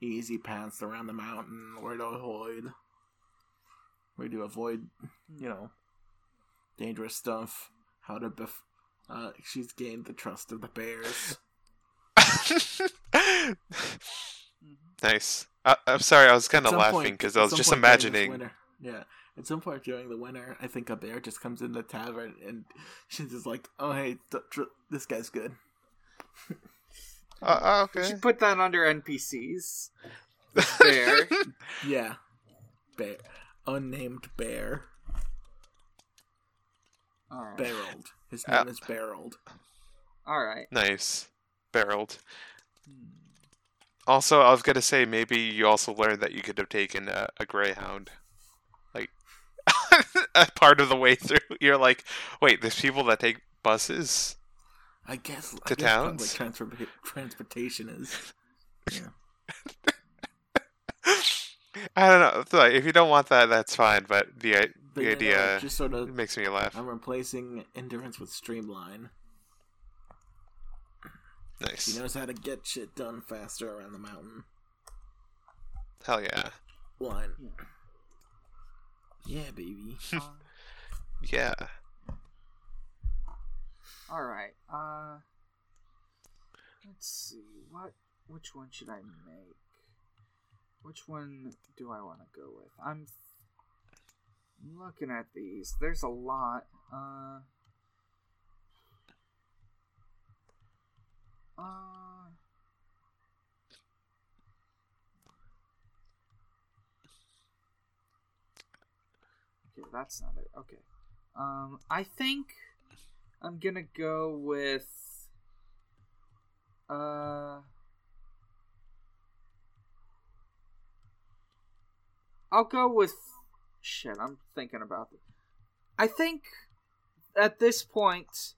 easy paths around the mountain, where to avoid, where to avoid, you know, dangerous stuff. How to bef- uh, she's gained the trust of the bears. Nice. I- I'm sorry, I was kind of laughing because I was just imagining. Yeah. At some point during the winter, I think a bear just comes in the tavern and she's just like, "Oh, hey, th- tr- this guy's good." Uh, okay. She put that under N P Cs. Bear. Yeah. Bear. Unnamed bear. Oh. Barreled. His name uh, is Barreled. All right. Nice. Barreled. Also, I was going to say, maybe you also learned that you could have taken a, a greyhound. Part of the way through, you're like, wait, there's people that take buses? I guess to I guess towns? Public transpor- transportation is. Yeah. I don't know. If you don't want that, that's fine, but the, the but, idea know, just sort of, makes me laugh. I'm replacing endurance with streamline. Nice. She knows how to get shit done faster around the mountain. Hell yeah. One. Yeah. Yeah, baby. Uh, yeah. All right. Uh, let's see. What? Which one should I make? Which one do I want to go with? I'm looking at these. There's a lot. Uh. Uh. Okay, that's not it. Okay. Um, I think I'm gonna go with uh I'll go with shit, I'm thinking about it. I think at this point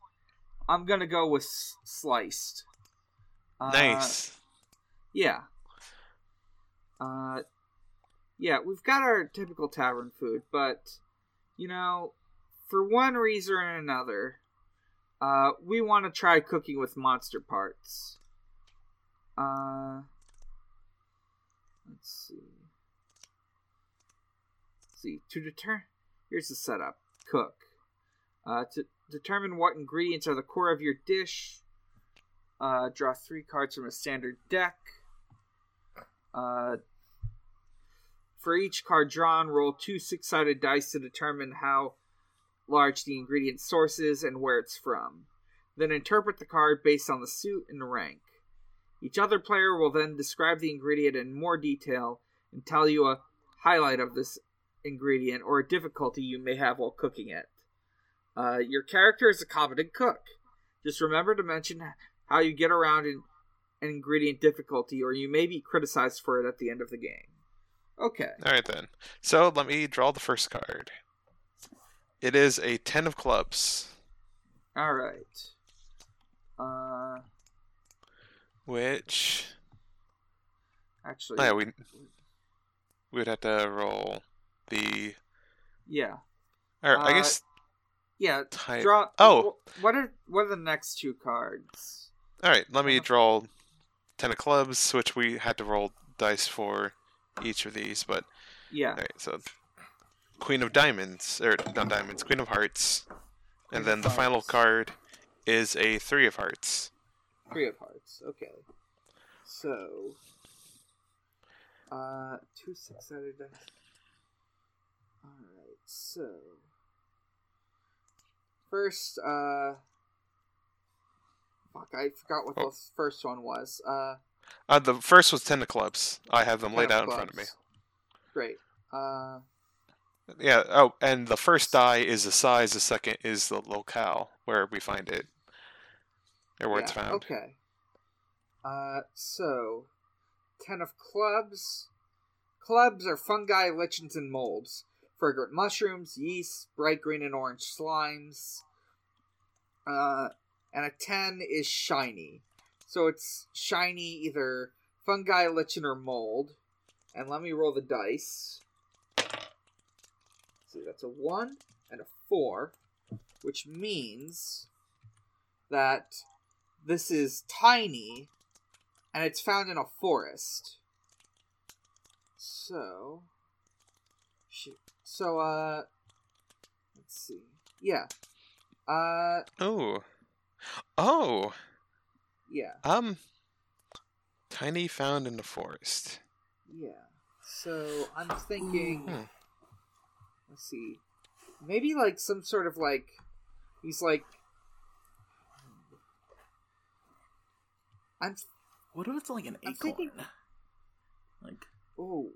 I'm gonna go with s- sliced. Uh, nice. Yeah. Uh yeah, we've got our typical tavern food, but you know, for one reason or another, uh, we want to try cooking with monster parts. Uh, let's see. Let's see, to determine, here's the setup. Cook. Uh, to determine what ingredients are the core of your dish, uh, draw three cards from a standard deck. Uh, For each card drawn, roll two six-sided dice to determine how large the ingredient source is and where it's from. Then interpret the card based on the suit and rank. Each other player will then describe the ingredient in more detail and tell you a highlight of this ingredient or a difficulty you may have while cooking it. Uh, your character is a competent cook. Just remember to mention how you get around an ingredient difficulty, or you may be criticized for it at the end of the game. Okay. Alright then. So, let me draw the first card. It is a ten of clubs. Alright. Uh... Which... Actually... Oh, yeah, we... we would have to roll the... Yeah. Or, uh, I guess... Yeah, type... draw... Oh! What are, what are the next two cards? Alright, let me draw ten of clubs, which we had to roll dice for... each of these, but yeah. All right, so Queen of Diamonds, or not Diamonds, Queen of Hearts, and then the final card is a Three of Hearts. Three of Hearts, okay. So Uh, two six-sided dice. Alright, so... First, uh... Fuck, I forgot what oh. the first one was. Uh, uh, the first was ten of clubs. I have them laid out clubs. in front of me. Great. Uh... Yeah, oh, and the first die is the size, the second is the locale, where we find it. Or where yeah, it's found. Okay. Uh, so... Ten of clubs. Clubs are fungi, lichens, and molds. Fragrant mushrooms, yeast, bright green and orange slimes. Uh, and a ten is shiny. So it's shiny either fungi, lichen, or mold. And let me roll the dice. See, that's a one and a four. Which means that this is tiny... And it's found in a forest. So. Shoot. So, uh. Let's see. Yeah. Uh. Oh. Oh! Yeah. Um. Tiny found in the forest. Yeah. So, I'm thinking. Hmm. Let's see. Maybe, like, some sort of, like. He's like. I'm. What if it's like an acorn? Thinking... Like oh,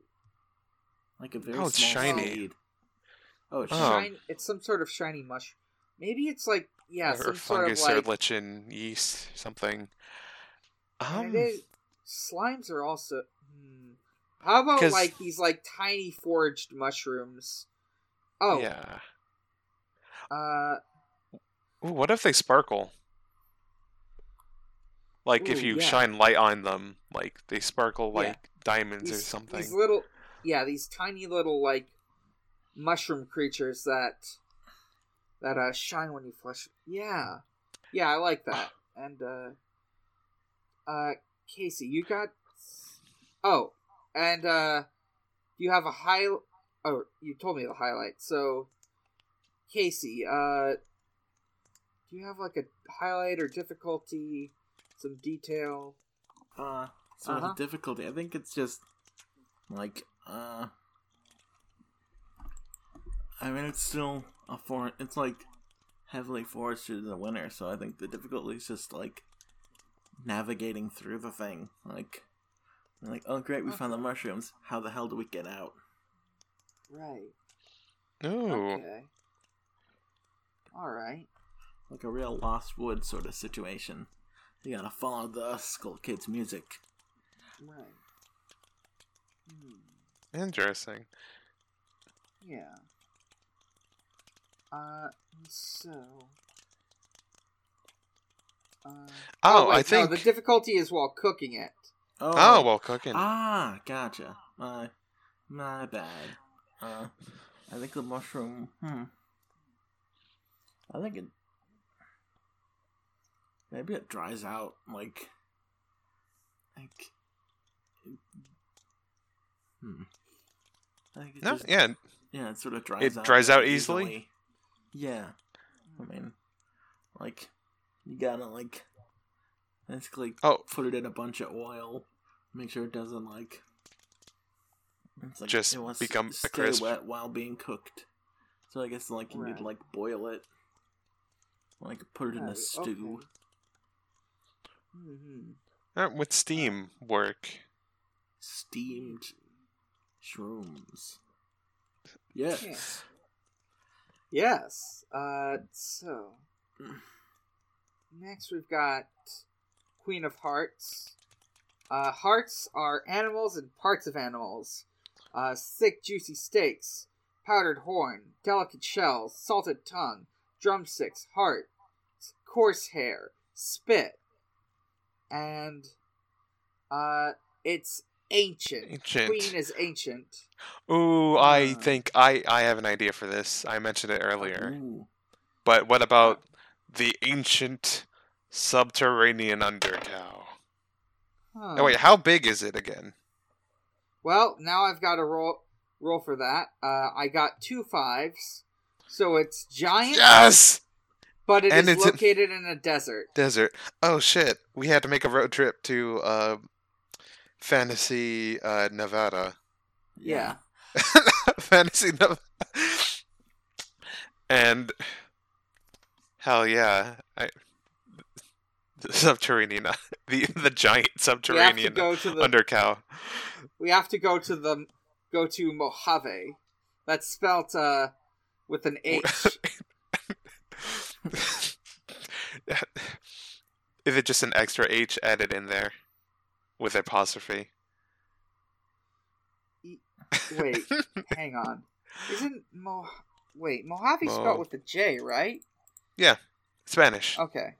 like a very oh, it's small shiny. Seed. Oh, it's oh. shiny. It's some sort of shiny mushroom. Maybe it's like yeah, or some fungus sort of like... or lichen, yeast, something. Um, is... slimes are also. Hmm. How about Cause... like these like tiny foraged mushrooms? Oh yeah. Uh, Ooh, what if they sparkle? Like, Ooh, if you yeah. shine light on them, like, they sparkle like yeah. diamonds these, or something. These little, yeah, these tiny little, like, mushroom creatures that, that, uh, shine when you flush. Yeah. Yeah, I like that. And, uh, uh, Casey, you got, oh, and, uh, you have a high, oh, you told me the highlight, so, Casey, uh, do you have, like, a highlight or difficulty... Some detail. Uh, sort uh-huh. of difficulty. I think it's just, like, uh... I mean, it's still a forest... It's, like, heavily forested in the winter, so I think the difficulty is just, like, navigating through the thing. Like, like oh, great, we okay. found the mushrooms. How the hell do we get out? Right. Ooh. Okay. Alright. Like a real Lost Wood sort of situation. You gotta follow the Skull Kids music. Right. Hmm. Interesting. Yeah. Uh, so... Uh, oh, oh wait, I think... No, the difficulty is while cooking it. Oh, oh while cooking. Ah, gotcha. My, my bad. Uh, I think the mushroom... Hmm. I think it... Maybe it dries out, like, like, hmm. I think it no, just, yeah, yeah, it sort of dries. It out dries out easily. easily. Yeah, I mean, like, you gotta like, basically, oh. put it in a bunch of oil, make sure it doesn't like, it's like just it wants become to stay a crisp. Wet while being cooked. So I guess like you right. need to like boil it, like put it right. in a stew. Okay. Mm-hmm. Would steam work? Steamed shrooms. Yes. Yes. yes. Uh, so next we've got Queen of Hearts. Uh, hearts are animals and parts of animals. Uh, thick, juicy steaks, powdered horn, delicate shells, salted tongue, drumsticks, heart, coarse hair, spit. And uh, it's ancient. ancient. Queen is ancient. Ooh, uh, I think I, I have an idea for this. I mentioned it earlier. Ooh. But what about the ancient subterranean undertow? Huh. Oh, wait, how big is it again? Well, now I've got a roll, roll for that. Uh, I got two fives. So it's giant. Yes! But it and is it's located in... in a desert. Desert. Oh, shit. We had to make a road trip to uh, Fantasy uh, Nevada. Yeah. Fantasy Nevada. And hell yeah, I, the subterranean, the the giant subterranean to to the, undercow. We have to go to the go to Mojave. That's spelt uh, with an H. Is it just an extra H added in there with apostrophe? Wait, hang on. Isn't Mo? Wait, Mojave Mo- spelled with a J, right? Yeah, Spanish. Okay.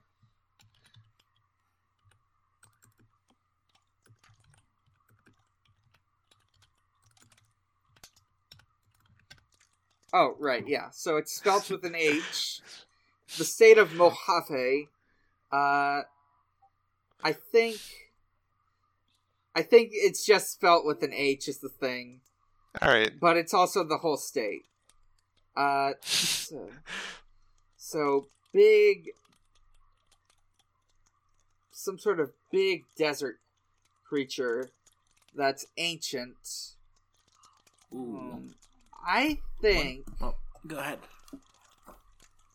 Oh, right, yeah. So it's spelled with an H. The state of Mojave, uh, I think, I think it's just spelled with an H is the thing. All right. But it's also the whole state. Uh, so, so big, some sort of big desert creature that's ancient. Ooh. Um, I think. Oh, go ahead.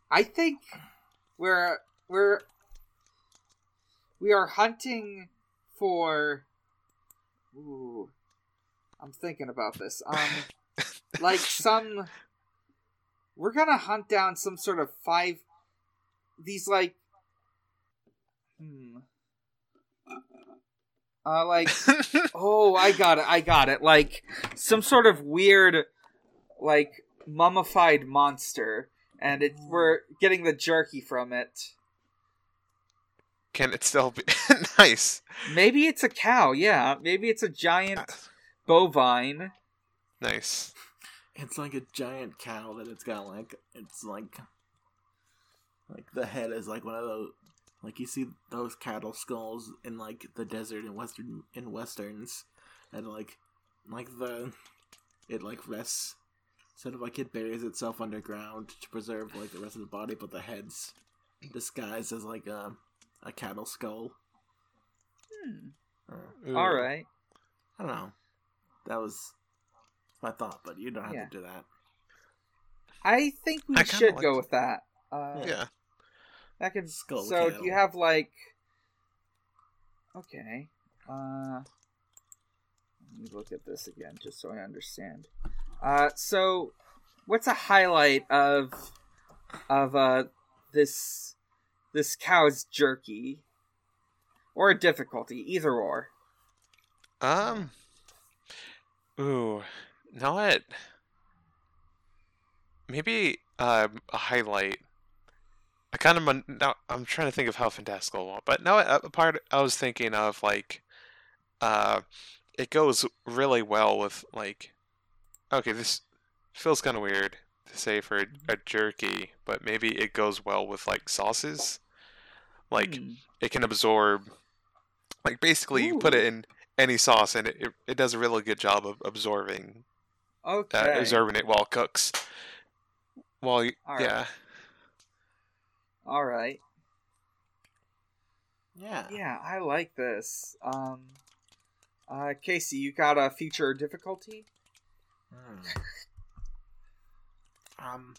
I think we're we're we are hunting for. Ooh, I'm thinking about this. Um, like some. We're gonna hunt down some sort of five. These like. Hmm. Uh, like. Oh, I got it. I got it. Like some sort of weird. Like mummified monster, and it, we're getting the jerky from it. Can it still be nice? Maybe it's a cow. Yeah, maybe it's a giant uh, bovine. Nice. It's like a giant cow that it's got like it's like like the head is like one of those like you see those cattle skulls in like the desert in western in westerns, and like like the it like rests. Sort of like it buries itself underground to preserve like the rest of the body, but the head's disguised as like a a cattle skull. Hmm. Uh, All right. I don't know. That was my thought, but you don't have yeah. to do that. I think we I should like go to... with that. Uh, yeah. That can. Skull so do you have like? Okay. Uh, let me look at this again, just so I understand. Uh, so, what's a highlight of of uh this this cow's jerky, or a difficulty, either or? Um. Ooh, now what? Maybe uh, a highlight. I kind of now I'm trying to think of how fantastical, but now a part I was thinking of like, uh, it goes really well with like. Okay, this feels kind of weird to say for a, a jerky, but maybe it goes well with, like, sauces. Like, mm. it can absorb... Like, basically, Ooh. You put it in any sauce, and it, it, it does a really good job of absorbing okay. uh, absorbing it while it cooks. While you, All right. Yeah. All right. Yeah. Yeah, I like this. Um, uh, Casey, you got a feature difficulty? Hmm. Um,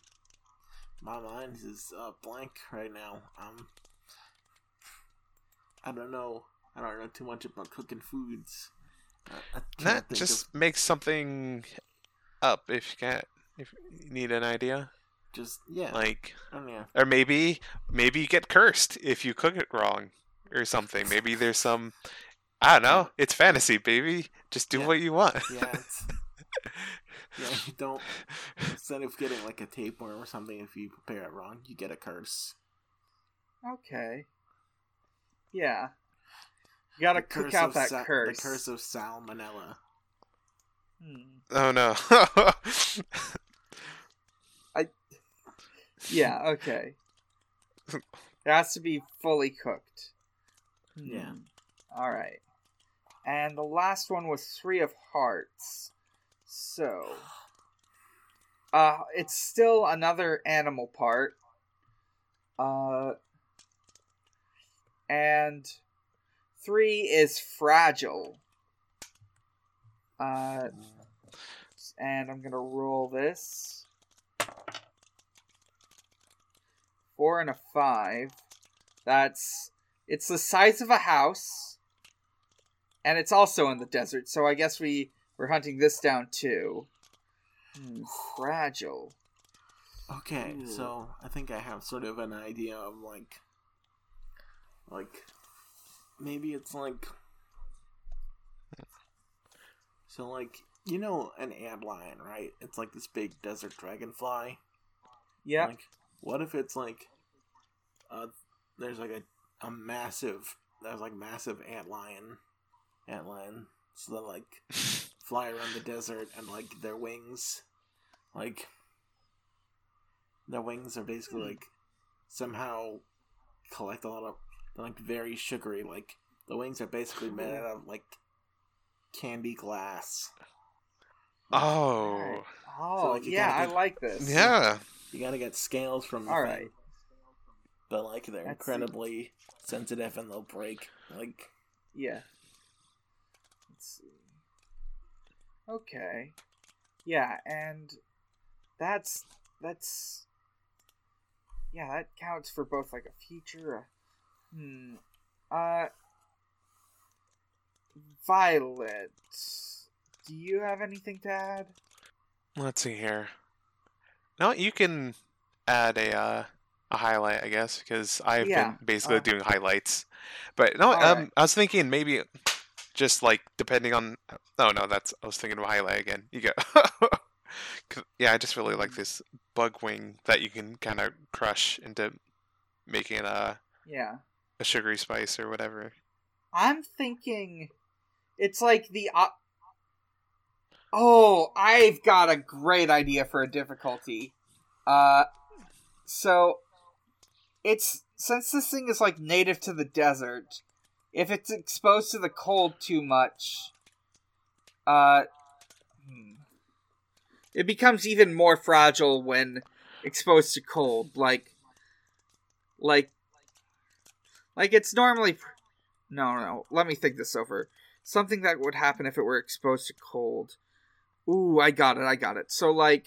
my mind is uh, blank right now. Um, I don't know. I don't know too much about cooking foods. Uh, that just of... make something up if you can. If you need an idea, just yeah, like oh, yeah. or maybe maybe you get cursed if you cook it wrong or something. Maybe there's some. I don't know. It's fantasy, baby. Just do yeah. what you want. Yeah. It's... Yeah, you don't. Instead of getting like a tapeworm or something, if you prepare it wrong, you get a curse. Okay. Yeah. You gotta cook out that sa- curse. The curse of salmonella. Hmm. Oh no. I. Yeah. Okay. It has to be fully cooked. Yeah. All right. And the last one was three of hearts. So, uh, it's still another animal part, uh, and three is fragile. Uh, and I'm going to roll this. Four and a five. That's... It's the size of a house. And it's also in the desert, so I guess we, we're hunting this down too. Hmm, fragile. Okay, Ooh. So I think I have sort of an idea of like... Like... Maybe it's like... So like, you know an ant lion, right? It's like this big desert dragonfly. Yeah. Like, what if it's like... Uh, there's like a, a massive... There's like massive ant lion. Ant lion. So they like fly around the desert and like their wings... Like... Their wings are basically like somehow collect a lot of... Like, very sugary. Like, the wings are basically made out of, like, candy glass. Oh. Oh, so, like, yeah, get, I like this. Yeah. You gotta get scales from the All thing. Right. But, like, they're That's incredibly it. sensitive and they'll break. Like... Yeah. Let's see. Okay. Yeah, and that's... That's... Yeah, that counts for both, like, a feature, a... Hmm. Uh, Violet, do you have anything to add? Let's see here. No, you can add a uh, a highlight, I guess, because I've yeah. been basically uh, doing highlights. But no, um, right. I was thinking maybe just like depending on. Oh no, that's I was thinking of a highlight again. You go. Yeah, I just really like this bug wing that you can kind of crush into making a. Yeah. A sugary spice or whatever. I'm thinking it's like the... Uh, oh, I've got a great idea for a difficulty. Uh, so it's since this thing is like native to the desert, if it's exposed to the cold too much, uh, hmm, it becomes even more fragile when exposed to cold. Like, like, Like, it's normally... No, no, let me think this over. Something that would happen if it were exposed to cold. Ooh, I got it, I got it. So, like...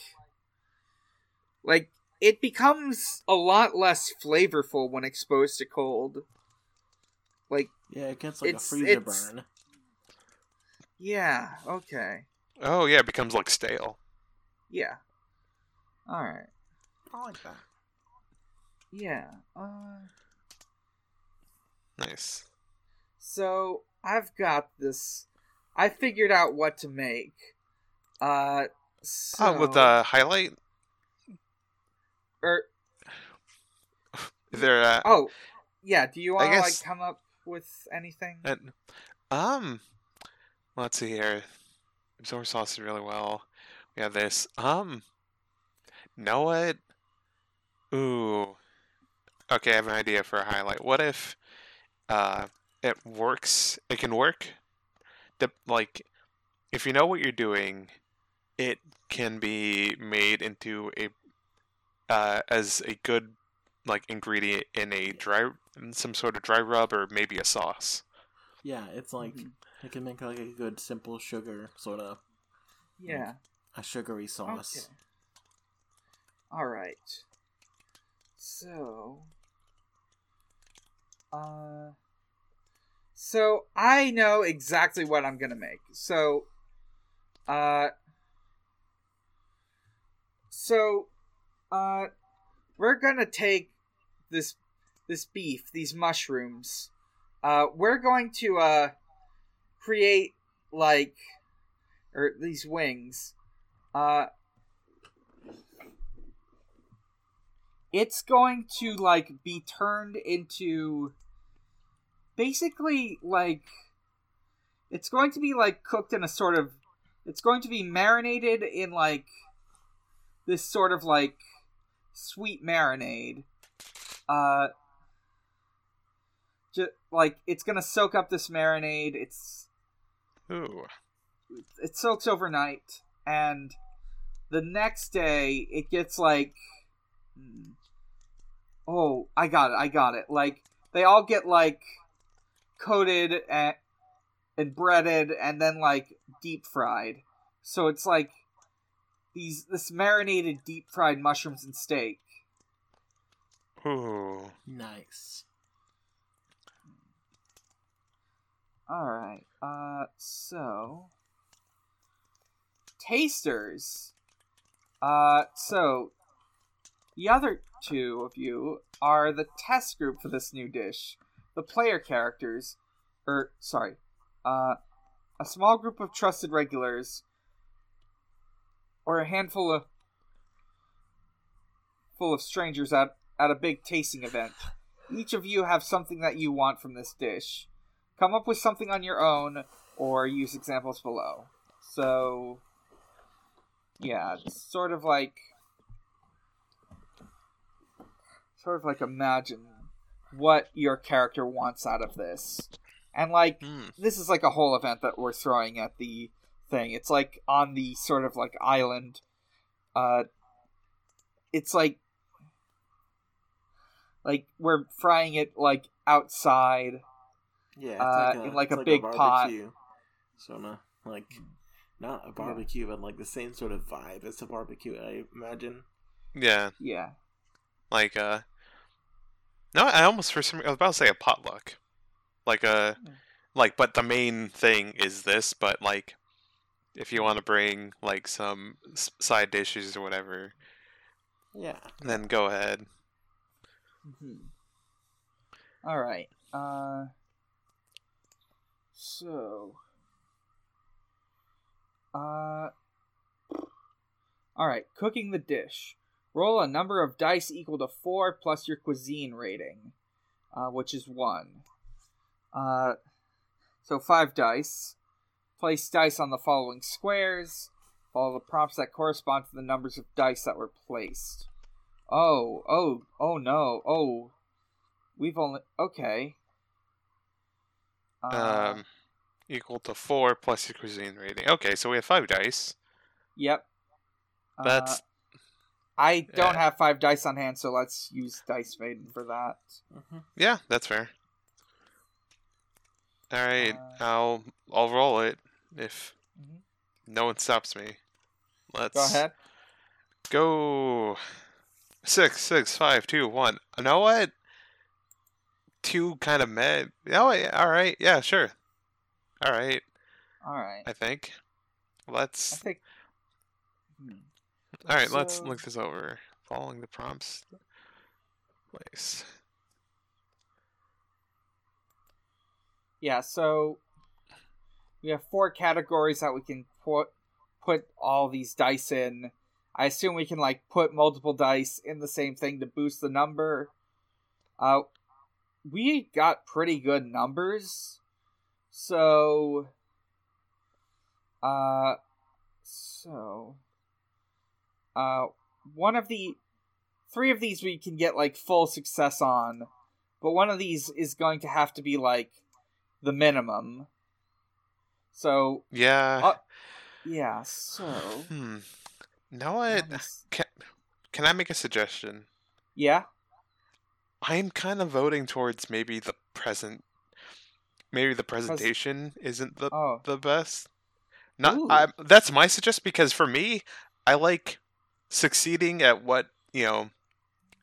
Like, it becomes a lot less flavorful when exposed to cold. Like... Yeah, it gets, like, a freezer burn. Yeah, okay. Oh, yeah, it becomes, like, stale. Yeah. Alright. I like that. Yeah, uh... Nice. So, I've got this... I figured out what to make. Uh, so... Oh, with the highlight? Or... Is there a... Oh, yeah, do you want to, guess... like, come up with anything? Uh, um, let's see here. Absorb sauce really well. We have this. Um, know what? Ooh. Okay, I have an idea for a highlight. What if... Uh, it works. It can work. The, like, if you know what you're doing, it can be made into a uh, as a good like ingredient in a dry, in some sort of dry rub or maybe a sauce. Yeah, it's like it can make like a good simple sugar sort of. Yeah. Like, a sugary sauce. Okay. All right. So. Uh, so I know exactly what I'm gonna make. So, uh, so, uh, we're gonna take this, this beef, these mushrooms, uh, we're going to, uh, create, like, or these wings, uh, it's going to, like, be turned into... Basically, like, it's going to be, like, cooked in a sort of, it's going to be marinated in, like, this sort of, like, sweet marinade. Uh, just, like, it's gonna soak up this marinade, it's... Ooh. It soaks overnight, and the next day, it gets, like... Oh, I got it, I got it. Like, they all get, like... coated and and breaded and then like deep fried. So it's like these this marinated deep fried mushrooms and steak. Ooh. Nice. All right. Uh, so tasters. Uh, so the other two of you are the test group for this new dish. The player characters, or sorry, uh, a small group of trusted regulars, or a handful of full of strangers at at a big tasting event. Each of you have something that you want from this dish. Come up with something on your own, or use examples below. So, yeah, it's sort of like, sort of like imagine what your character wants out of this. And, like, mm. this is like a whole event that we're throwing at the thing. It's, like, on the sort of, like, island. Uh, it's, like, like, we're frying it, like, outside. Yeah, it's uh, like a, in like it's a like big a barbecue. Pot. So I'm a, like, not a barbecue, yeah. but like the same sort of vibe as a barbecue, I imagine. Yeah. Yeah. Like uh, no, I almost for some I was about to say a potluck, like a, yeah. like but the main thing is this. But like, if you want to bring like some side dishes or whatever, yeah, then go ahead. Mm-hmm. All right. Uh. So, uh, all right, cooking the dish. Roll a number of dice equal to four plus your cuisine rating, uh, which is one. Uh, so five dice. Place dice on the following squares. Follow the prompts that correspond to the numbers of dice that were placed. Oh, oh, oh no, oh, we've only, okay. Uh, um, equal to four plus your cuisine rating. Okay, so we have five dice. Yep. That's. Uh, I don't yeah. have five dice on hand, so let's use Dice Maiden for that. Mm-hmm. Yeah, that's fair. All right, uh, I'll I'll roll it if mm-hmm. no one stops me. Let's go ahead. Go. Six, six, five, two, one. You know what? Two kind of med. Oh, yeah, all right. Yeah, sure. All right. All right. I think. Let's. I think. Hmm. All right. So... Let's look this over. Following the prompts. Place. Yeah. So we have four categories that we can put put all these dice in. I assume we can like put multiple dice in the same thing to boost the number. Uh. We got pretty good numbers, so, uh, so, uh, one of the, three of these we can get, like, full success on, but one of these is going to have to be, like, the minimum, so. Yeah. Uh, yeah, so. Hmm. No, I, can, can I make a suggestion? Yeah. I'm kind of voting towards maybe the present, maybe the presentation Pres- isn't the oh. the best. Not I, that's my suggestion because for me, I like succeeding at what you know,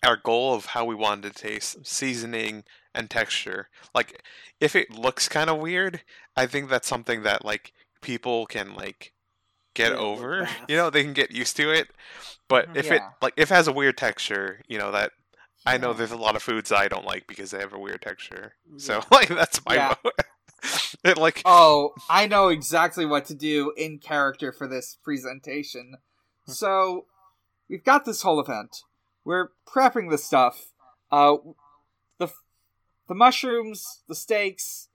our goal of how we wanted to taste, seasoning and texture. Like if it looks kind of weird, I think that's something that like people can like get yeah, over. You know, they can get used to it. But if yeah. it like if it has a weird texture, you know that. I know there's a lot of foods I don't like because they have a weird texture. Yeah. So, like, that's my yeah. vote. like, oh, I know exactly what to do in character for this presentation. So, we've got this whole event. We're prepping the stuff. Uh, the the mushrooms, the steaks,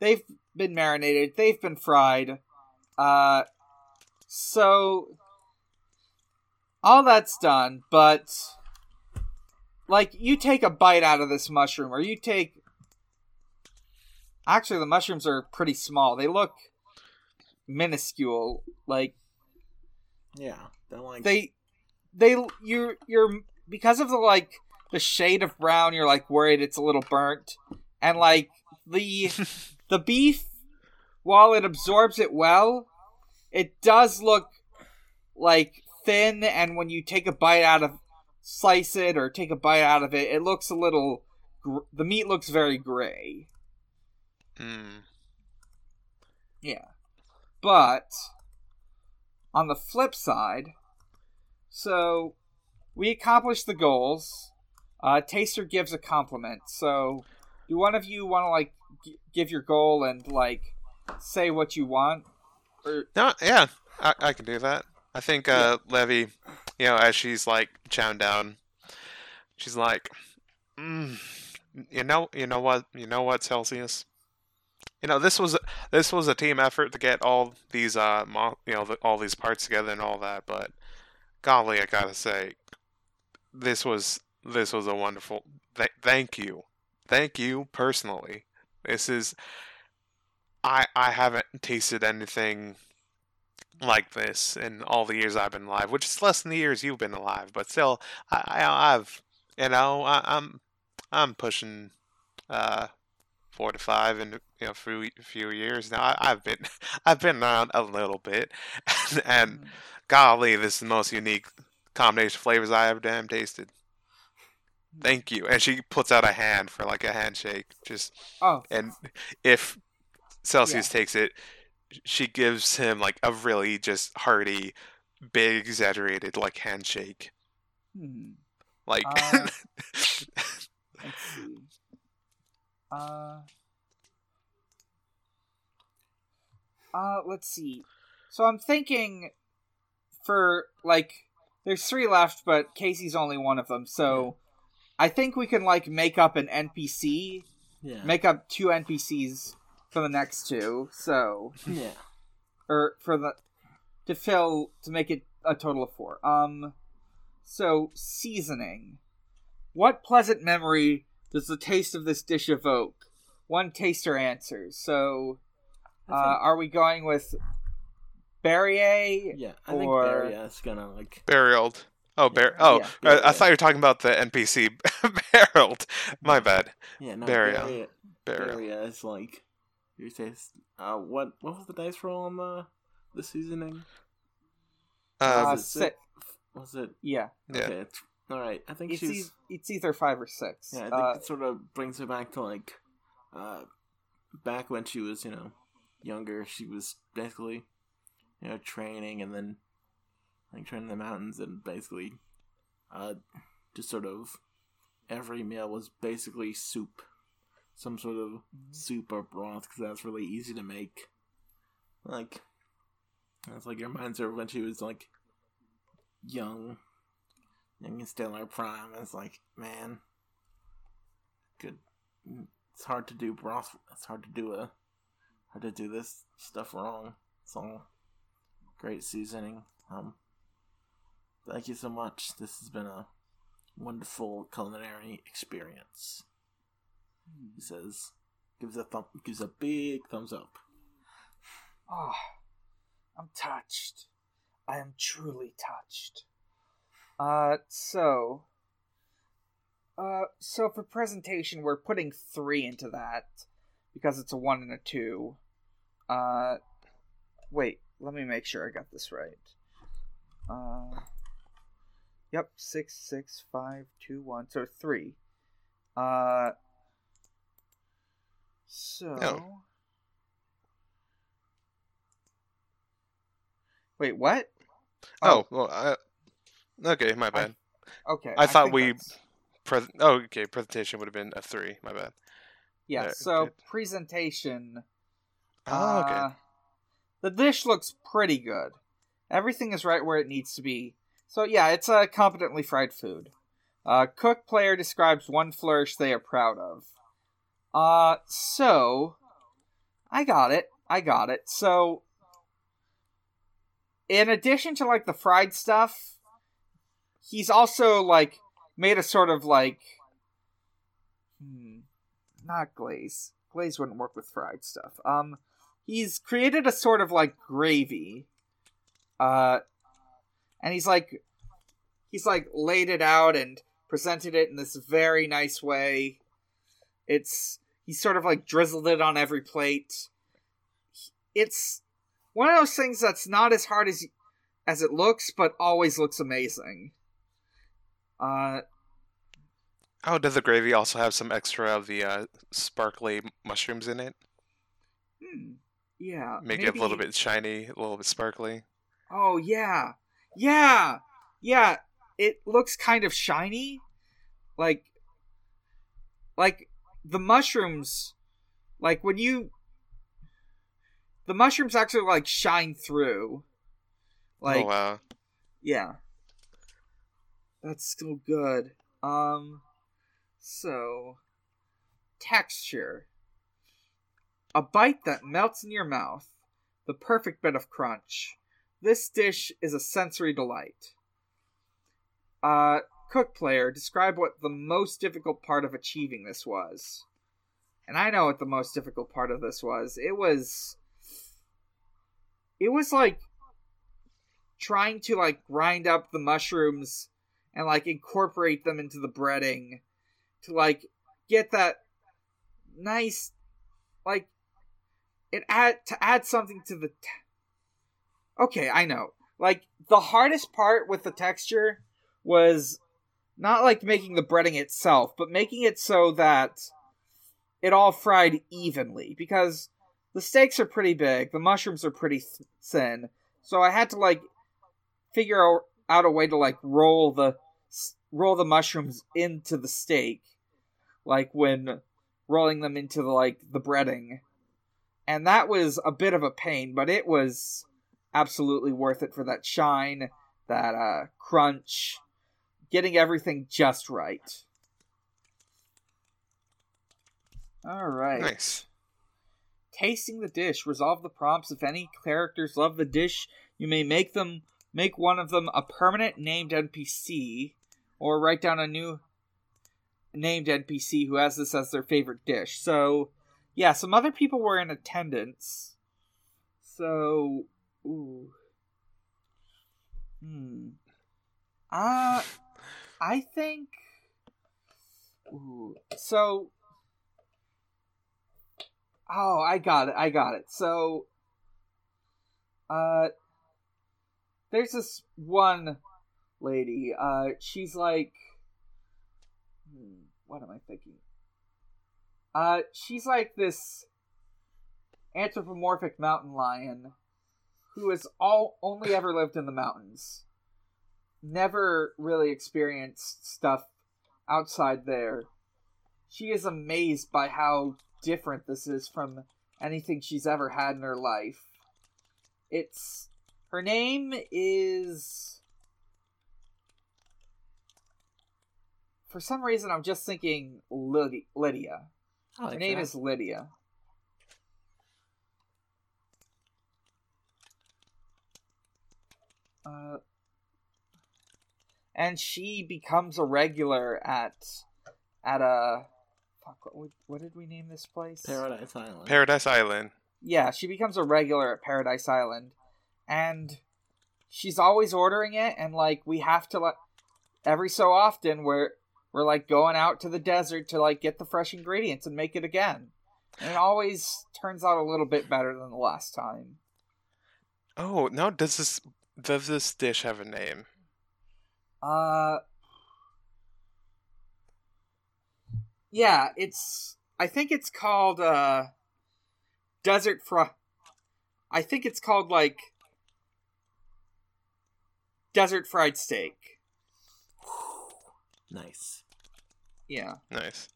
they've been marinated. They've been fried. Uh, so, all that's done, but... Like, you take a bite out of this mushroom, or you take... Actually, the mushrooms are pretty small. They look minuscule. Like... Yeah, they're like... They... They... You're... You're... Because of the, like, the shade of brown, you're, like, worried it's a little burnt. And, like, the... the beef... while it absorbs it well, it does look like thin, and when you take a bite out of slice it or take a bite out of it, it looks a little gr- the meat looks very gray. Mm. Yeah. But on the flip side, so we accomplished the goals. Uh, Taster gives a compliment. So do one of you want to like g- give your goal and like say what you want? Or... No, yeah, I, I can do that. I think uh, yeah. Levy, you know, as she's like chowing down, she's like, mm, you know, you know what, you know what, Celsius. You know, this was this was a team effort to get all these, uh, mo- you know, the, all these parts together and all that. But golly, I gotta say, this was this was a wonderful. Th- thank you, thank you personally. This is, I I haven't tasted anything like this in all the years I've been alive, which is less than the years you've been alive, but still, I, I I've, you know, I, I'm I'm pushing, uh. four to five in you know few few years now. I, I've been I've been around a little bit, and, and mm-hmm. golly, this is the most unique combination of flavors I ever damn tasted. Thank you. And she puts out a hand for like a handshake. Just oh, and if Celsius yeah. takes it, she gives him like a really just hearty, big, exaggerated like handshake. Hmm. Like. Uh, let's see. Uh, uh, let's see. So I'm thinking for, like, there's three left, but Casey's only one of them, so I think we can, like, make up an N P C. Yeah. Make up two N P Cs for the next two, so... Yeah. Or for the... To fill... To make it a total of four. Um, so, seasoning. What pleasant memory... does the taste of this dish evoke? One taster answers. So, uh, are we going with Barry? Yeah, I think Barry is gonna like Barreled. Oh, Barry. Yeah. Oh, yeah. I, I thought you were talking about the N P C Barreled. My bad. Yeah, no, Barry. Barry is like your taste. Uh, what? What was the dice roll on the the seasoning? Uh, was it six? Was it? Yeah. Okay. Yeah. It's... All right, I think it's she's... E- it's either five or six. Yeah, I think uh, it sort of brings her back to, like, uh, back when she was, you know, younger. She was basically, you know, training and then, like, training in the mountains and basically uh, just sort of every meal was basically soup. Some sort of mm-hmm. soup or broth, because that's really easy to make. Like, that's, like, it reminds her when she was, like, young... and it's still our prime. It's like, man, good. It's hard to do broth. It's hard to do a, hard to do this stuff wrong. It's all great seasoning. Um, thank you so much. This has been a wonderful culinary experience. He says, gives a thump, gives a big thumbs up. Oh, I'm touched. I am truly touched. Uh, so, uh, so for presentation, we're putting three into that, because it's a one and a two. Uh, wait, let me make sure I got this right. Uh, yep, six, six, five, two, one, so three. Uh, so... No. Wait, what? Oh, oh well, I... Okay, my bad. I, okay. I thought I we... Pre- oh, okay, presentation would have been a three. My bad. Yeah, right. So presentation... Oh, okay. Uh, the dish looks pretty good. Everything is right where it needs to be. So, yeah, it's a competently fried food. Uh, cook player describes one flourish they are proud of. Uh, so... I got it. I got it. So, in addition to, like, the fried stuff... he's also, like, made a sort of, like... Hmm, not glaze. Glaze wouldn't work with fried stuff. Um, he's created a sort of, like, gravy. Uh, and he's, like... He's, like, laid it out and presented it in this very nice way. It's... He's sort of, like, drizzled it on every plate. it's one of those things that's not as hard as as it looks, but always looks amazing. Uh, oh, does the gravy also have some extra of the uh, sparkly mushrooms in it? Hmm. Yeah. Make maybe... it a little bit shiny, a little bit sparkly. Oh, yeah. Yeah! Yeah, it looks kind of shiny. Like, like the mushrooms, like when you, the mushrooms actually like shine through. Like, oh, wow. Yeah. That's still good. Um, so, texture. A bite that melts in your mouth. The perfect bit of crunch. This dish is a sensory delight. Uh, cook player, describe what the most difficult part of achieving this was. And I know what the most difficult part of this was. It was... It was, like, trying to, like, grind up the mushrooms and, like, incorporate them into the breading to, like, get that nice, like, it add to add something to the... Te- okay, I know. Like, the hardest part with the texture was not, like, making the breading itself, but making it so that it all fried evenly. Because the steaks are pretty big, the mushrooms are pretty thin, so I had to, like, figure out a way to, like, roll the roll the mushrooms into the steak, like, when rolling them into, the, like, the breading. And that was a bit of a pain, but it was absolutely worth it for that shine, that uh, crunch, getting everything just right. All right. Nice. Tasting the dish. Resolve the prompts. If any characters love the dish, you may make them make one of them a permanent named N P C, or write down a new named N P C who has this as their favorite dish. So, yeah, some other people were in attendance. So, ooh. Hmm. Uh, I think... Ooh. So... Oh, I got it. I got it. So, uh, there's this one lady. Uh, she's like, hmm, what am I thinking? Uh, she's like this anthropomorphic mountain lion who has all only ever lived in the mountains, never really experienced stuff outside there. She is amazed by how different this is from anything she's ever had in her life. It's... Her name is... For some reason, I'm just thinking Lydia. Lydia. Like her name that. is Lydia. Uh, and she becomes a regular at... At a... What did we name this place? Paradise Island. Paradise Island. Yeah, she becomes a regular at Paradise Island. And she's always ordering it, and, like, we have to, like, every so often, we're, we're, like, going out to the desert to, like, get the fresh ingredients and make it again. And it always turns out a little bit better than the last time. Oh, now does this, does this dish have a name? Uh... Yeah, it's... I think it's called, uh... Desert Fried... I think it's called, like... Desert Fried Steak. Nice. Yeah. Nice.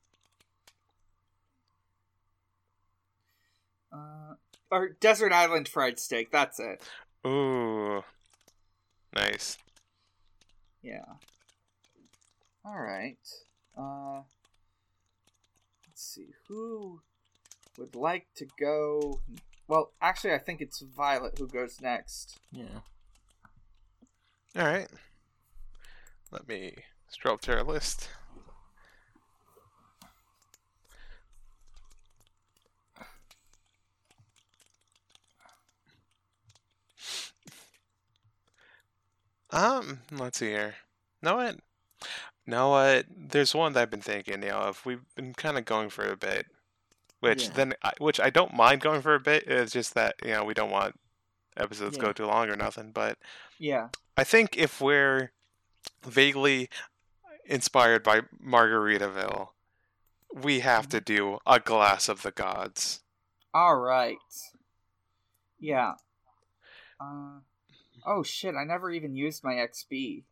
Uh, or Desert Island Fried Steak, that's it. Ooh. Nice. Yeah. Alright. Uh... Let's see, who would like to go? Well, actually, I think it's Violet who goes next. Yeah. All right. Let me scroll up to our list. Um, let's see here. No, it. Now what? Uh, there's one that I've been thinking, you know, if we've been kind of going for a bit. which yeah. then I, which I don't mind going for a bit. It's just that, you know, we don't want episodes yeah. go too long or nothing. But yeah, I think if we're vaguely inspired by Margaritaville, we have to do A Glass of the Gods. All right. Yeah. Uh, oh shit! I never even used my X B.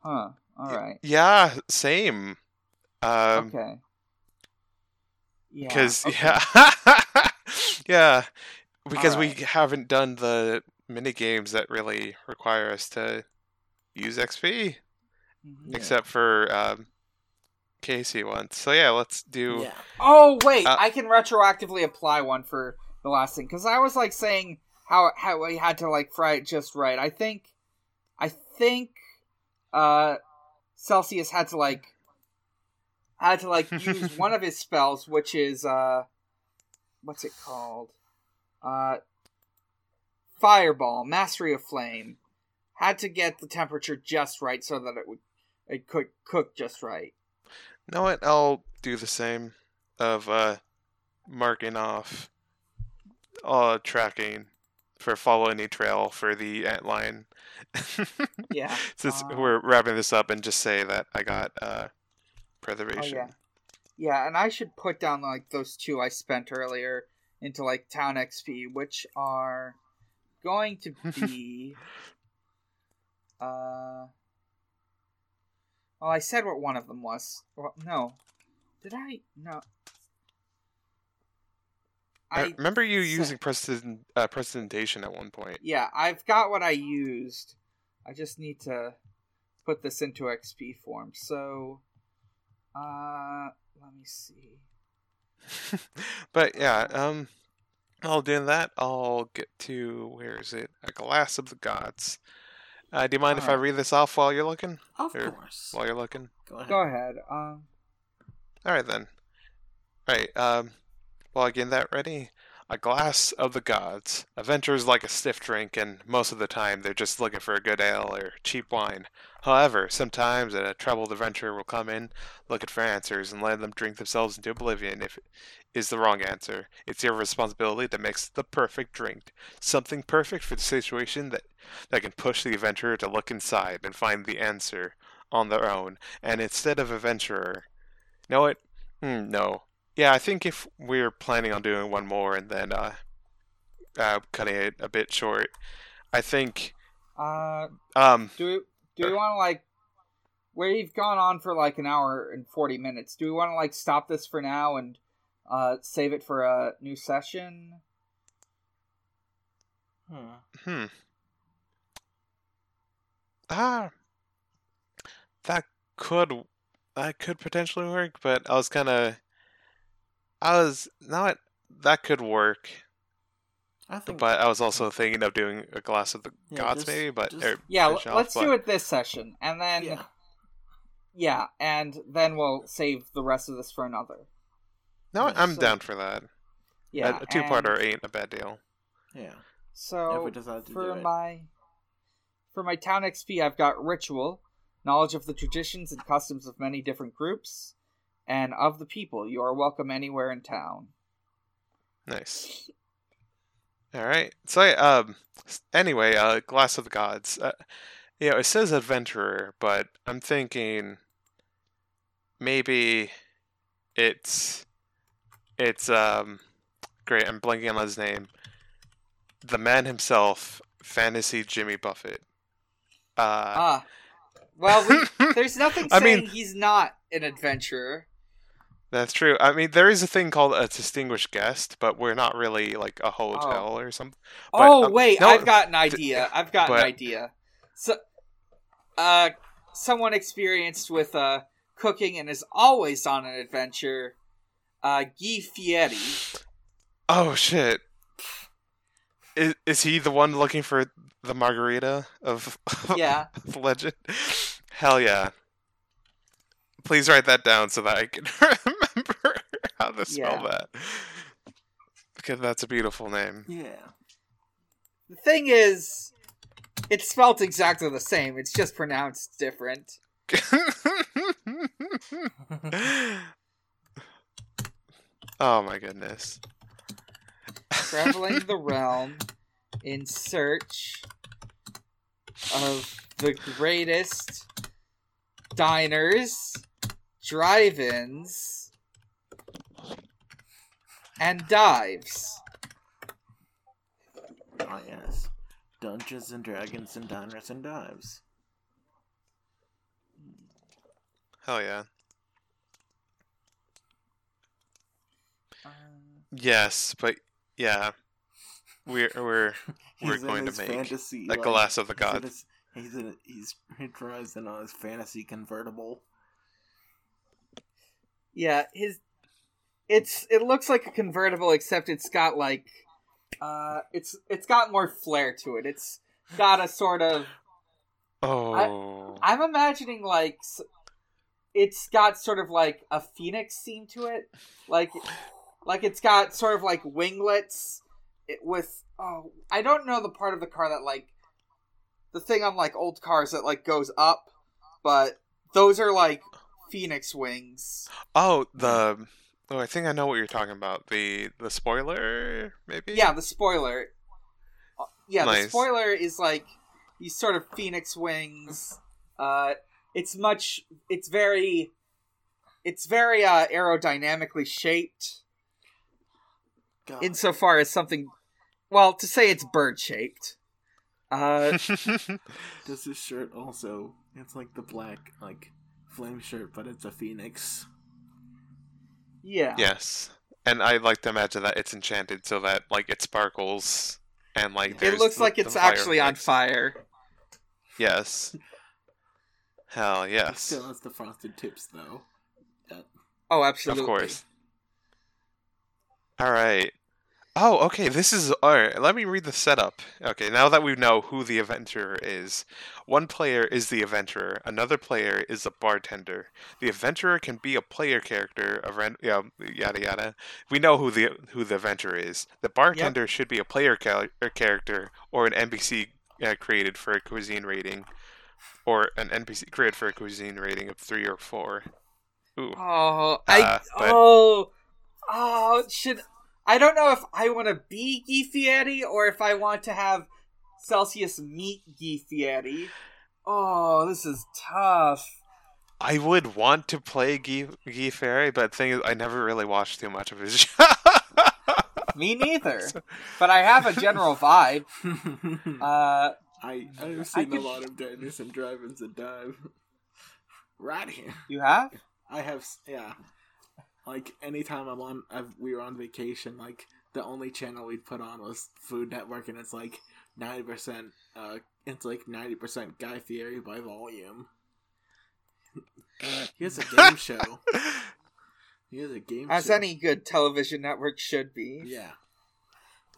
Huh. All right. Yeah. Same. Um, okay. Yeah. Because okay. yeah, yeah, because right. we haven't done the mini games that really require us to use X P, yeah. except for um, Casey once. So yeah, let's do. Yeah. Oh wait, uh, I can retroactively apply one for the last thing because I was like saying how how we had to like fry it just right. I think, I think, uh, Celsius had to like. I had to, like, use one of his spells, which is, uh, what's it called? Uh, Fireball, Mastery of Flame. Had to get the temperature just right so that it would, it could cook just right. You know what? I'll do the same of, uh, marking off, uh, tracking for follow any trail for the antlion. yeah. Since uh... we're wrapping this up and just say that I got, uh, preservation. Oh, yeah. yeah, and I should put down like those two I spent earlier into like town X P, which are going to be uh well I said what one of them was. Well, no. Did I no I, I remember you said... using Preston uh, presentation at one point. Yeah, I've got what I used. I just need to put this into X P form. So Uh, let me see. but yeah, um, I'll do that. I'll get to, where is it? A Glass of the Gods. Uh, do you mind All if right. I read this off while you're looking? Of or course. While you're looking? Go ahead. Go ahead. Um. Alright then. Alright, um, while I get that ready, A Glass of the Gods. Adventure's like a stiff drink, and most of the time they're just looking for a good ale or cheap wine. However, sometimes a troubled adventurer will come in looking for answers and let them drink themselves into oblivion if it is the wrong answer. It's your responsibility that makes the perfect drink. Something perfect for the situation that, that can push the adventurer to look inside and find the answer on their own. And instead of adventurer, you know what? Mm, no. Yeah, I think if we're planning on doing one more and then uh, uh, cutting it a bit short, I think... Uh, um, do we, do we want to, like... We've gone on for, like, an hour and forty minutes. Do we want to, like, stop this for now and uh, save it for a new session? Hmm. Hmm. Ah. That could... That could potentially work, but I was kind of... I was not that could work, I think, but I was also thinking of doing A Glass of the yeah, Gods, just, maybe. But just, or, yeah, or shelf, let's but... do it this session, and then yeah. yeah, and then we'll save the rest of this for another. No, yeah, I'm so, down for that. Yeah, a, a two-parter and... ain't a bad deal. Yeah. So if we to for do my it. for my town X P, I've got Ritual, knowledge of the traditions and customs of many different groups. And of the people, you are welcome anywhere in town. Nice. All right. So, um, anyway, uh, Glass of the Gods. Uh, you know, it says adventurer, but I'm thinking maybe it's it's um great. I'm blanking on his name. The man himself, Fantasy Jimmy Buffett. Uh, ah. Well, we, there's nothing saying I mean, he's not an adventurer. That's true. I mean, there is a thing called a distinguished guest, but we're not really like a hotel oh. or something. But, oh, um, wait, no, I've got an idea. D- I've got but... an idea. So, uh, someone experienced with uh, cooking and is always on an adventure, uh, Guy Fieri. Oh, shit. Is, is he the one looking for the margarita of, yeah. of legend? Hell yeah. Please write that down so that I can remember how to spell yeah. that. Because that's a beautiful name. Yeah. The thing is, it's spelled exactly the same. It's just pronounced different. Oh my goodness. Traveling the realm in search of the greatest diners, drive-ins, and dives. Oh yes. Dungeons and Dragons and Diners and Dives. Hell yeah. Um, yes, but yeah, we're we're we're going to make fantasy, a like, glass of the god. He's in his, he's, in a, he's he drives in on his fantasy convertible. Yeah, his it's it looks like a convertible, except it's got like uh it's it's got more flair to it. It's got a sort of oh I, I'm imagining like. It's got sort of like a phoenix seam to it, like, like it's got sort of like winglets. It with oh, I don't know the part of the car that like the thing on like old cars that like goes up, but those are like phoenix wings. Oh, the oh, I think I know what you're talking about. The the spoiler, maybe. Yeah, the spoiler. Yeah, nice. The spoiler is like these sort of phoenix wings. Uh. It's much, it's very, it's very uh, aerodynamically shaped. God. Insofar as something, well, to say it's bird-shaped. Uh, does this shirt also, it's like the black, like, flame shirt, but it's a phoenix. Yeah. Yes. And I like to imagine that it's enchanted so that, like, it sparkles and, like, there's It looks like the, it's the actually on fire. Yes. Hell yes. It still has the frosted tips, though. That... Oh, absolutely. Of course. All right. Oh, okay. This is all right. Let me read the setup. Okay, now that we know who the adventurer is, one player is the adventurer. Another player is the bartender. The adventurer can be a player character. Of ran- yeah, yada yada. We know who the who the adventurer is. The bartender yep. should be a player cal- character or an N P C uh, created for a cuisine rating. Or an N P C created for a cuisine rating of three or four. Ooh. Oh, I uh, but... oh oh should I don't know if I want to be Guy Fieri or if I want to have Celsius meet Guy Fieri. Oh, this is tough. I would want to play Guy Guy Fieri, but the thing is, I never really watched too much of his show. Me neither. But I have a general vibe. uh. I, I've seen I could... a lot of Diners and Drive-Ins and Dive. Right here. You have? I have, yeah. Like, anytime I'm on, I've, we were on vacation, like, the only channel we put on was Food Network, and it's like ninety percent, uh, it's like ninety percent Guy Fieri by volume. Uh, he has a game show. He has a game As show. As any good television network should be. Yeah.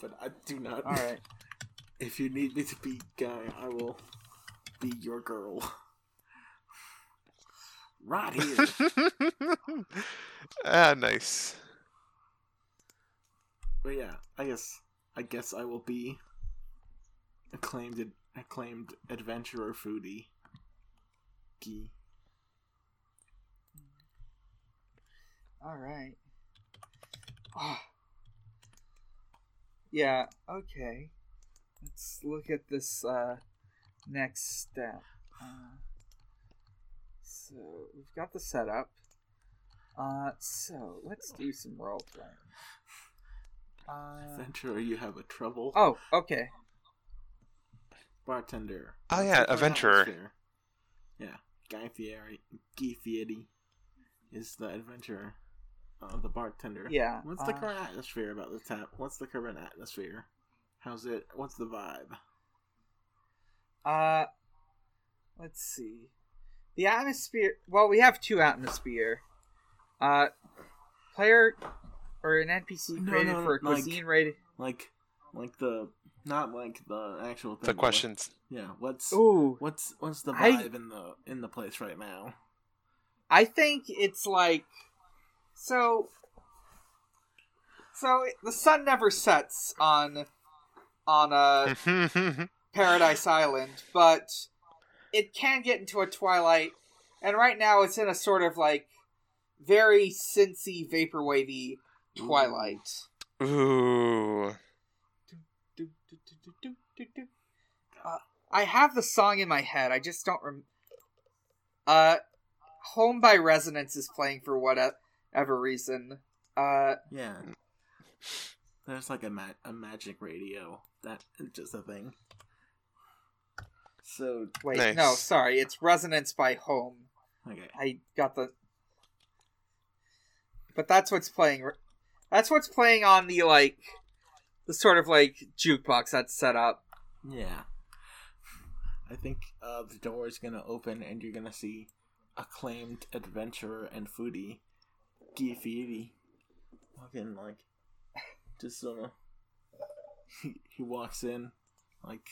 But I do not. All right. If you need me to be Guy, I will be your girl. Right here. Ah, nice. But yeah, I guess I guess I will be acclaimed acclaimed adventurer foodie. Gee. All right. Oh. Yeah. Okay. Let's look at this uh, next step. Uh, so, we've got the setup. Uh, so, let's do some role playing. Uh, Adventurer, you have a trouble. Oh, okay. Bartender. Oh, yeah, adventurer. Yeah, Guy Fieri. Guy Fieri is the adventurer. Uh, the bartender. Yeah. What's the uh, current atmosphere about the tap? What's the current atmosphere? How's it? What's the vibe? Uh, let's see. The atmosphere... Well, we have two atmosphere. Uh, player or an N P C no, created no, for a cuisine like, rated... Like, like the... Not like the actual thing. The questions. What, yeah, what's... Ooh, what's what's the vibe I, in the in the place right now? I think it's like... So... So, the sun never sets on... on a Paradise Island, but it can get into a twilight, and right now it's in a sort of like very Cincy vaporwavy Twilight. Ooh. Uh, I have the song in my head. I just don't remember. Uh, Home by Resonance is playing for whatever reason. Uh, yeah. There's like a, ma- a magic radio. That's just a thing. So wait, nice. No, sorry. It's Resonance by Home. Okay. I got the... But that's what's playing... That's what's playing on the, like... The sort of, like, jukebox that's set up. Yeah. I think uh, the door is going to open and you're going to see acclaimed adventurer and foodie, Guy Fieri. Fucking, like... Just sort of... He, he walks in, like...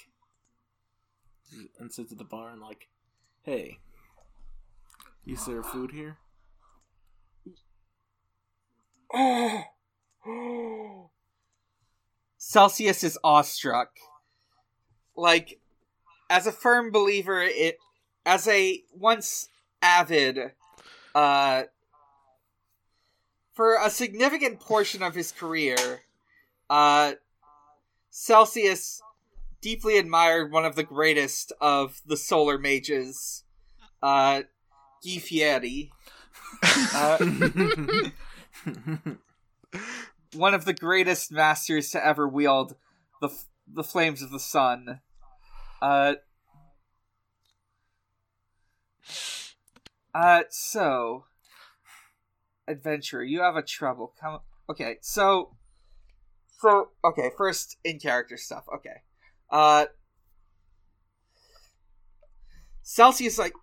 And sits at the bar and, like... Hey... You serve food here? Oh. Celsius is awestruck. Like, as a firm believer, it as a once avid, uh, for a significant portion of his career, uh, Celsius deeply admired one of the greatest of the solar mages, uh, Guy Fieri. Uh, one of the greatest masters to ever wield the f- the flames of the sun. Uh, uh, so, adventurer, you have a trouble. Come, okay, so, so, okay, first in-character stuff, okay. Uh, Celsius, like,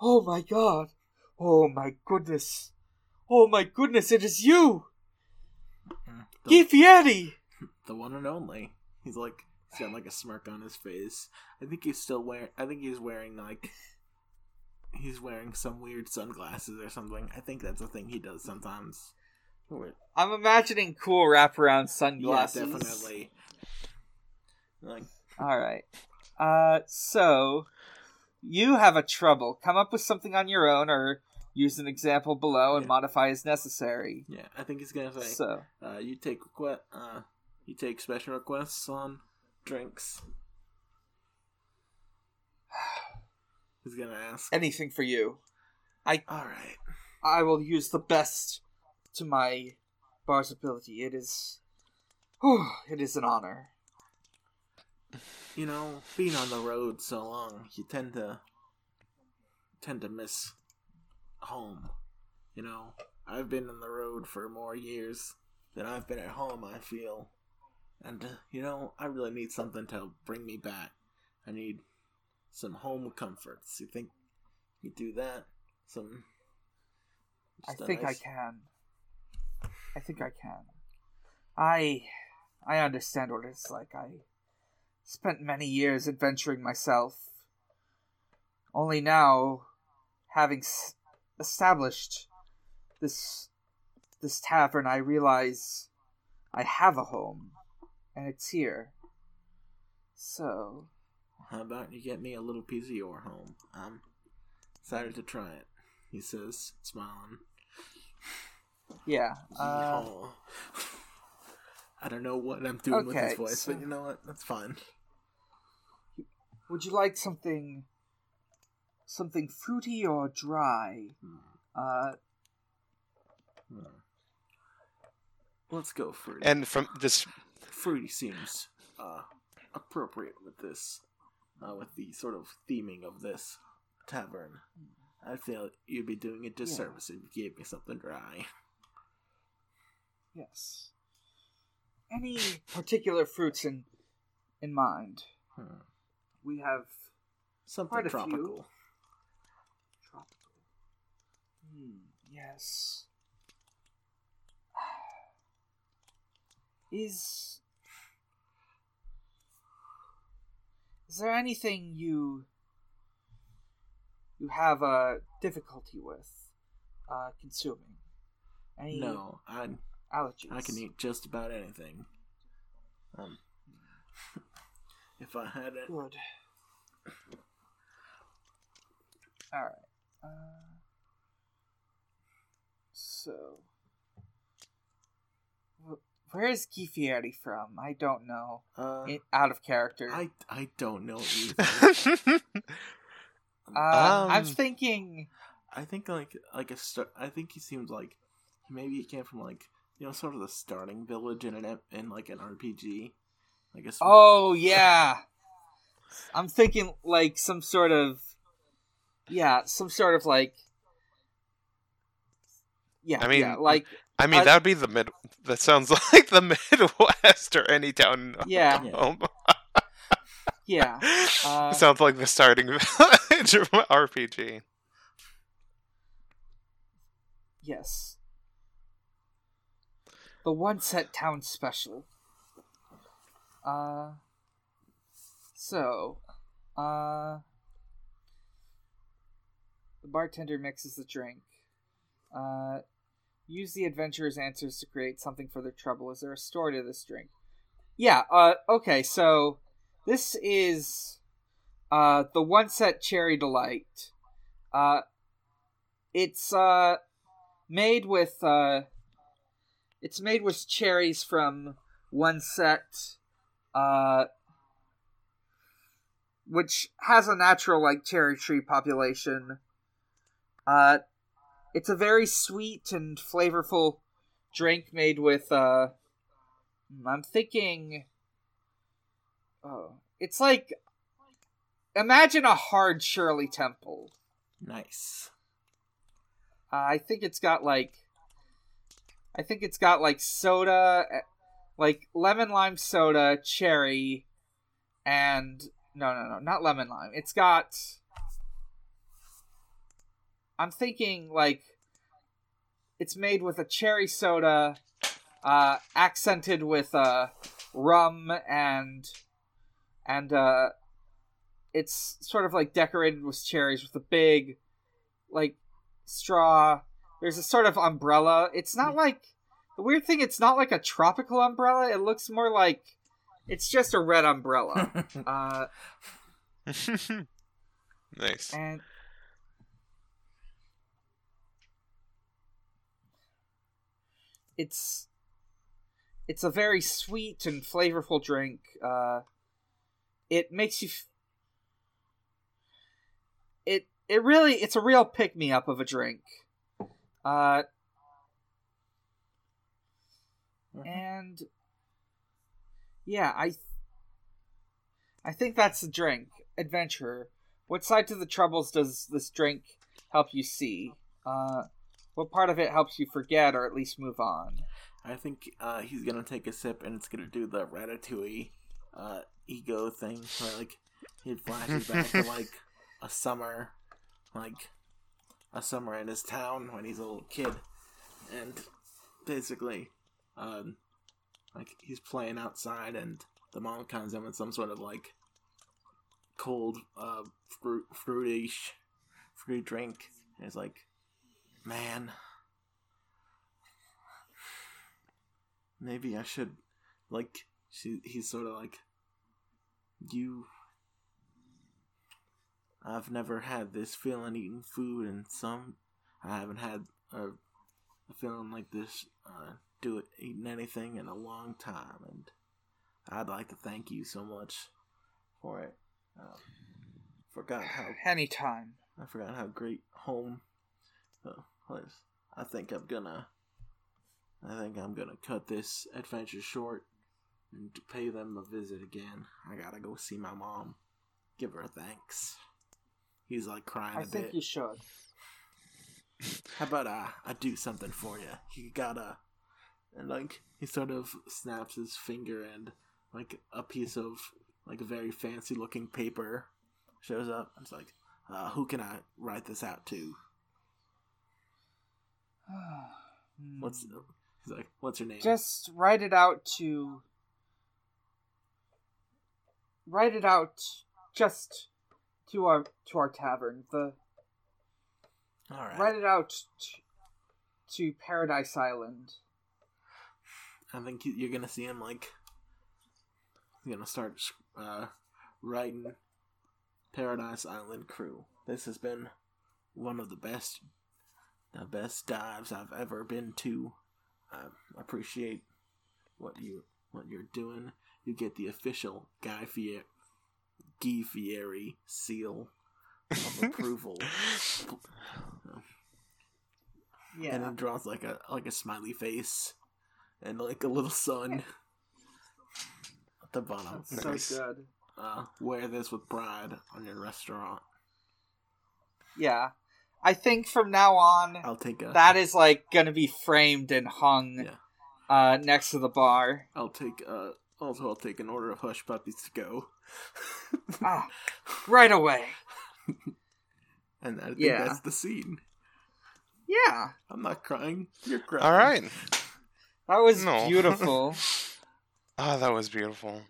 oh my god. Oh my goodness. Oh my goodness, it is you! Guy Fieri! The one and only. He's like, he's got like a smirk on his face. I think he's still wearing, I think he's wearing like, he's wearing some weird sunglasses or something. I think that's a thing he does sometimes. I'm imagining cool wraparound sunglasses. Yeah, definitely. Like, alright. Uh, so... You have a trouble. Come up with something on your own or use an example below and yeah. modify as necessary. Yeah, I think he's going to say, so. uh, you take request, uh, you take special requests on drinks. He's going to ask. Anything for you. I All right. I will use the best to my bar's ability. It is, whew, it is an honor. You know, being on the road so long, you tend to tend to miss home. You know, I've been on the road for more years than I've been at home, I feel. And, uh, you know, I really need something to bring me back. I need some home comforts. You think you do that? Some. I think nice... I can. I think I can. I, I understand what it's like. I... Spent many years adventuring myself. Only now, having s- established this this tavern, I realize I have a home, and it's here. So, how about you get me a little piece of your home? I'm excited to try it. He says, smiling. Yeah. Uh... Oh. I don't know what I'm doing okay, with this voice, so... but you know what? That's fine. Would you like something something fruity or dry? Hmm. Uh, hmm. Let's go fruity. And from this, fruity seems uh, appropriate with this, uh, with the sort of theming of this tavern. I feel you'd be doing a disservice yeah. if you gave me something dry. Yes. Any particular fruits in in mind? Hmm. We have something quite a tropical. Few. Tropical. Mm, yes. Is is there anything you you have a uh, difficulty with uh, consuming? Any no, I allergies? I can eat just about anything. Um, if I had it. Good. Alright. Uh, so. Where is Guy Fieri from? I don't know. Uh, it, out of character. I, I don't know either. uh, um, I'm thinking. I think like like a star- I think he seemed like maybe he came from like you know sort of the starting village in an in like an R P G. I guess. Oh yeah. I'm thinking like some sort of yeah some sort of like yeah. I mean yeah, like. I mean, uh, that would be the mid... That sounds like the Midwest or any town in yeah. Oklahoma. Yeah. Uh, sounds like the starting village of R P G. Yes. The One Set Town Special. Uh... So... Uh... The bartender mixes the drink. Uh... Use the adventurer's answers to create something for their trouble. Is there a story to this drink? Yeah, uh, okay, so this is uh, the One Set Cherry Delight. Uh, it's uh, made with uh, it's made with cherries from One Set, uh, which has a natural like cherry tree population. Uh, It's a very sweet and flavorful drink made with, uh, I'm thinking, oh, it's like, imagine a hard Shirley Temple. Nice. Uh, I think it's got like, I think it's got like soda, like lemon lime soda, cherry, and, no, no, no, not lemon lime. It's got... I'm thinking, like, it's made with a cherry soda, uh, accented with, uh, rum, and, and, uh, it's sort of, like, decorated with cherries with a big, like, straw. There's a sort of umbrella. It's not like, the weird thing, it's not like a tropical umbrella. It looks more like, it's just a red umbrella. uh, nice. And... It's it's a very sweet and flavorful drink. Uh, it makes you. F- it it really it's a real pick me up of a drink, uh, and yeah, I I think that's the drink. Adventurer, what side to the troubles does this drink help you see? Uh, What part of it helps you forget or at least move on? I think uh, he's going to take a sip and it's going to do the Ratatouille uh, ego thing where, like, it flashes back to, like, a summer, like, a summer in his town when he's a little kid. And basically, um, like, he's playing outside and the mom comes in with some sort of, like, cold, uh, fruit, fruitish, fruit drink. And it's like, man, maybe I should, like, she, he's sort of like, you, I've never had this feeling eating food, and some, I haven't had a, a feeling like this, uh, do it, eating anything in a long time, and I'd like to thank you so much for it. Um, forgot how, anytime. I forgot how great home. Oh, please. I think I'm gonna I think I'm gonna cut this adventure short and pay them a visit again. I gotta go see my mom. Give her thanks. He's like crying I a bit. I think you should. How about I, I do something for you? You gotta and like he sort of snaps his finger and like a piece of like a very fancy looking paper shows up. It's like, uh, who can I write this out to? What's he's like? What's her name? Just write it out to. Write it out, just to our to our tavern. The. All right. Write it out t- to Paradise Island. I think you're gonna see him like. You're gonna start uh, writing, Paradise Island crew. This has been, one of the best. The best dives I've ever been to. I appreciate what you what you're doing. You get the official Guy Fieri, Guy Fieri seal of approval. Yeah, and it draws like a like a smiley face and like a little sun at the bottom. That's nice. So good. Uh, wear this with pride on your restaurant. Yeah. I think from now on, I'll take a, that is like going to be framed and hung yeah. uh, next to the bar. I'll take uh, also I'll take an order of hush puppies to go. ah, right away. And I think yeah. that's the scene. Yeah. I'm not crying. You're crying. All right. That was no. beautiful. Oh, that was beautiful.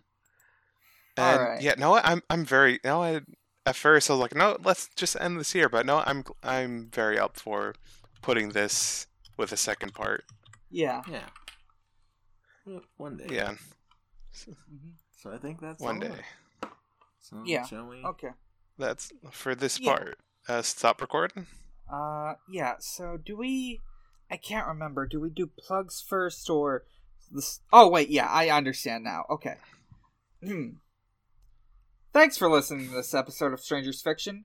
And all right. Yeah, no, I'm I'm very no, I at first I was like, no, let's just end this here, but no, I'm I'm very up for putting this with a second part. Yeah, yeah, one day. Yeah. So, mm-hmm. so I think that's one all day. Up. So yeah. Shall we? Okay. That's for this yeah. part. Uh, stop recording. Uh, yeah. So do we? I can't remember. Do we do plugs first or? This... Oh wait, yeah, I understand now. Okay. Hmm. Thanks for listening to this episode of Strangers Fiction.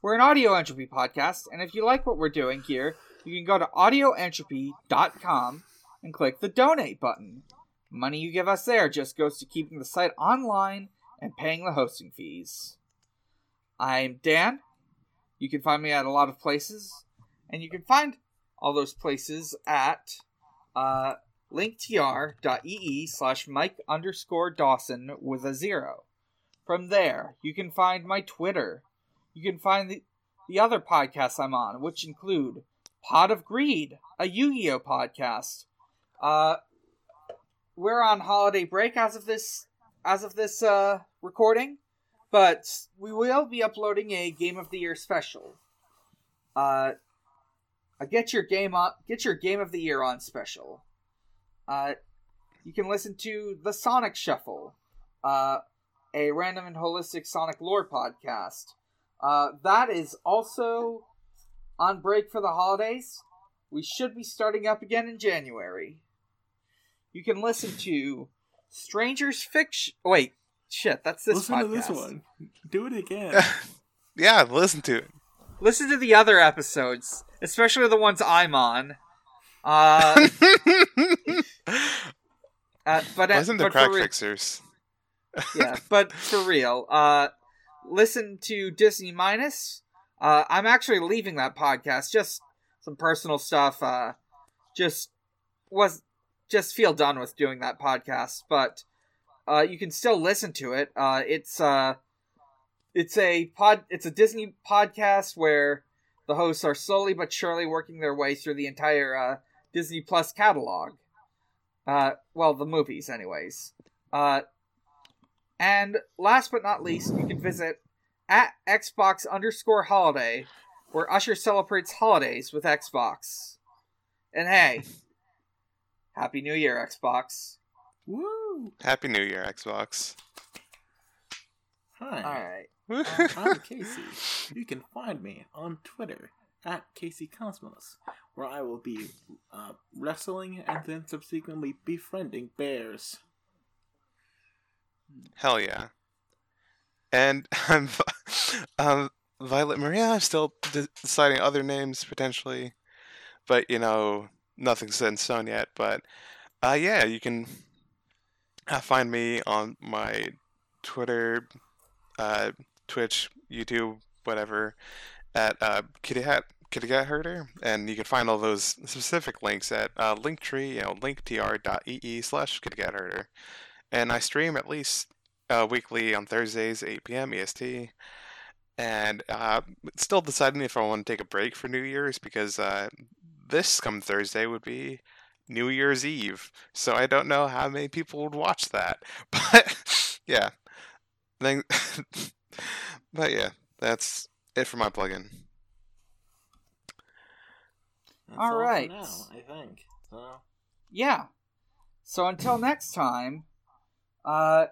We're an Audio Entropy podcast, and if you like what we're doing here, you can go to audio entropy dot com and click the donate button. Money you give us there just goes to keeping the site online and paying the hosting fees. I'm Dan. You can find me at a lot of places, and you can find all those places at uh, linktr.ee slash Mike underscore Dawson with a zero. From there, you can find my Twitter. You can find the, the other podcasts I'm on, which include Pod of Greed, a Yu-Gi-Oh! Podcast. Uh, we're on holiday break as of this as of this uh, recording, but we will be uploading a Game of the Year special. Uh, a get your game on, get your Game of the Year on special. Uh, you can listen to the Sonic Shuffle. Uh, A random and holistic Sonic lore podcast. Uh, that is also on break for the holidays. We should be starting up again in January. You can listen to Strangers Fiction. Wait, shit, that's this listen podcast. Listen to this one. Do it again. Yeah, listen to it. Listen to the other episodes, especially the ones I'm on. Uh, uh, but listen to but Crack re- Fixers. Yeah, but for real, uh, listen to Disney Minus. Uh, I'm actually leaving that podcast. Just some personal stuff. Uh, just was just feel done with doing that podcast. But uh, you can still listen to it. Uh, it's uh, it's a pod. It's a Disney podcast where the hosts are slowly but surely working their way through the entire uh, Disney Plus catalog. Uh, well, the movies, anyways. Uh. And last but not least, you can visit at Xbox underscore holiday, where Usher celebrates holidays with Xbox. And hey, Happy New Year, Xbox. Woo! Happy New Year, Xbox. Hi. All right. I'm Casey. You can find me on Twitter at Casey Cosmos, where I will be uh, wrestling and then subsequently befriending bears. Hell yeah. And I'm um, Violet Maria. I'm still de- deciding other names potentially, but you know, nothing's set in stone yet. But uh, yeah, you can uh, find me on my Twitter, uh, Twitch, YouTube, whatever, at uh, Kitty Hat Kitty Cat Herder, and you can find all those specific links at uh, Linktree, you know, linktr.ee slash Kitty Cat Herder. And I stream at least uh, weekly on Thursdays, eight p.m. E S T. And uh, still deciding if I want to take a break for New Year's, because uh, this come Thursday would be New Year's Eve. So I don't know how many people would watch that. But, yeah. Then, but, yeah. That's it for my plug-in. That's all, all right. Now, I think. So. Yeah. So until next time... Uh,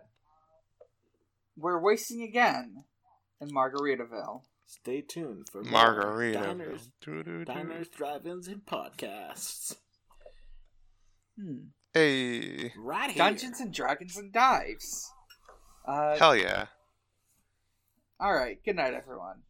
we're wasting again in Margaritaville. Stay tuned for Margarita Diners, Diners, Drive-Ins, and Podcasts. Hmm. Hey. Right here. Dungeons and Dragons and Dives. Uh, Hell yeah. Alright, good night, everyone.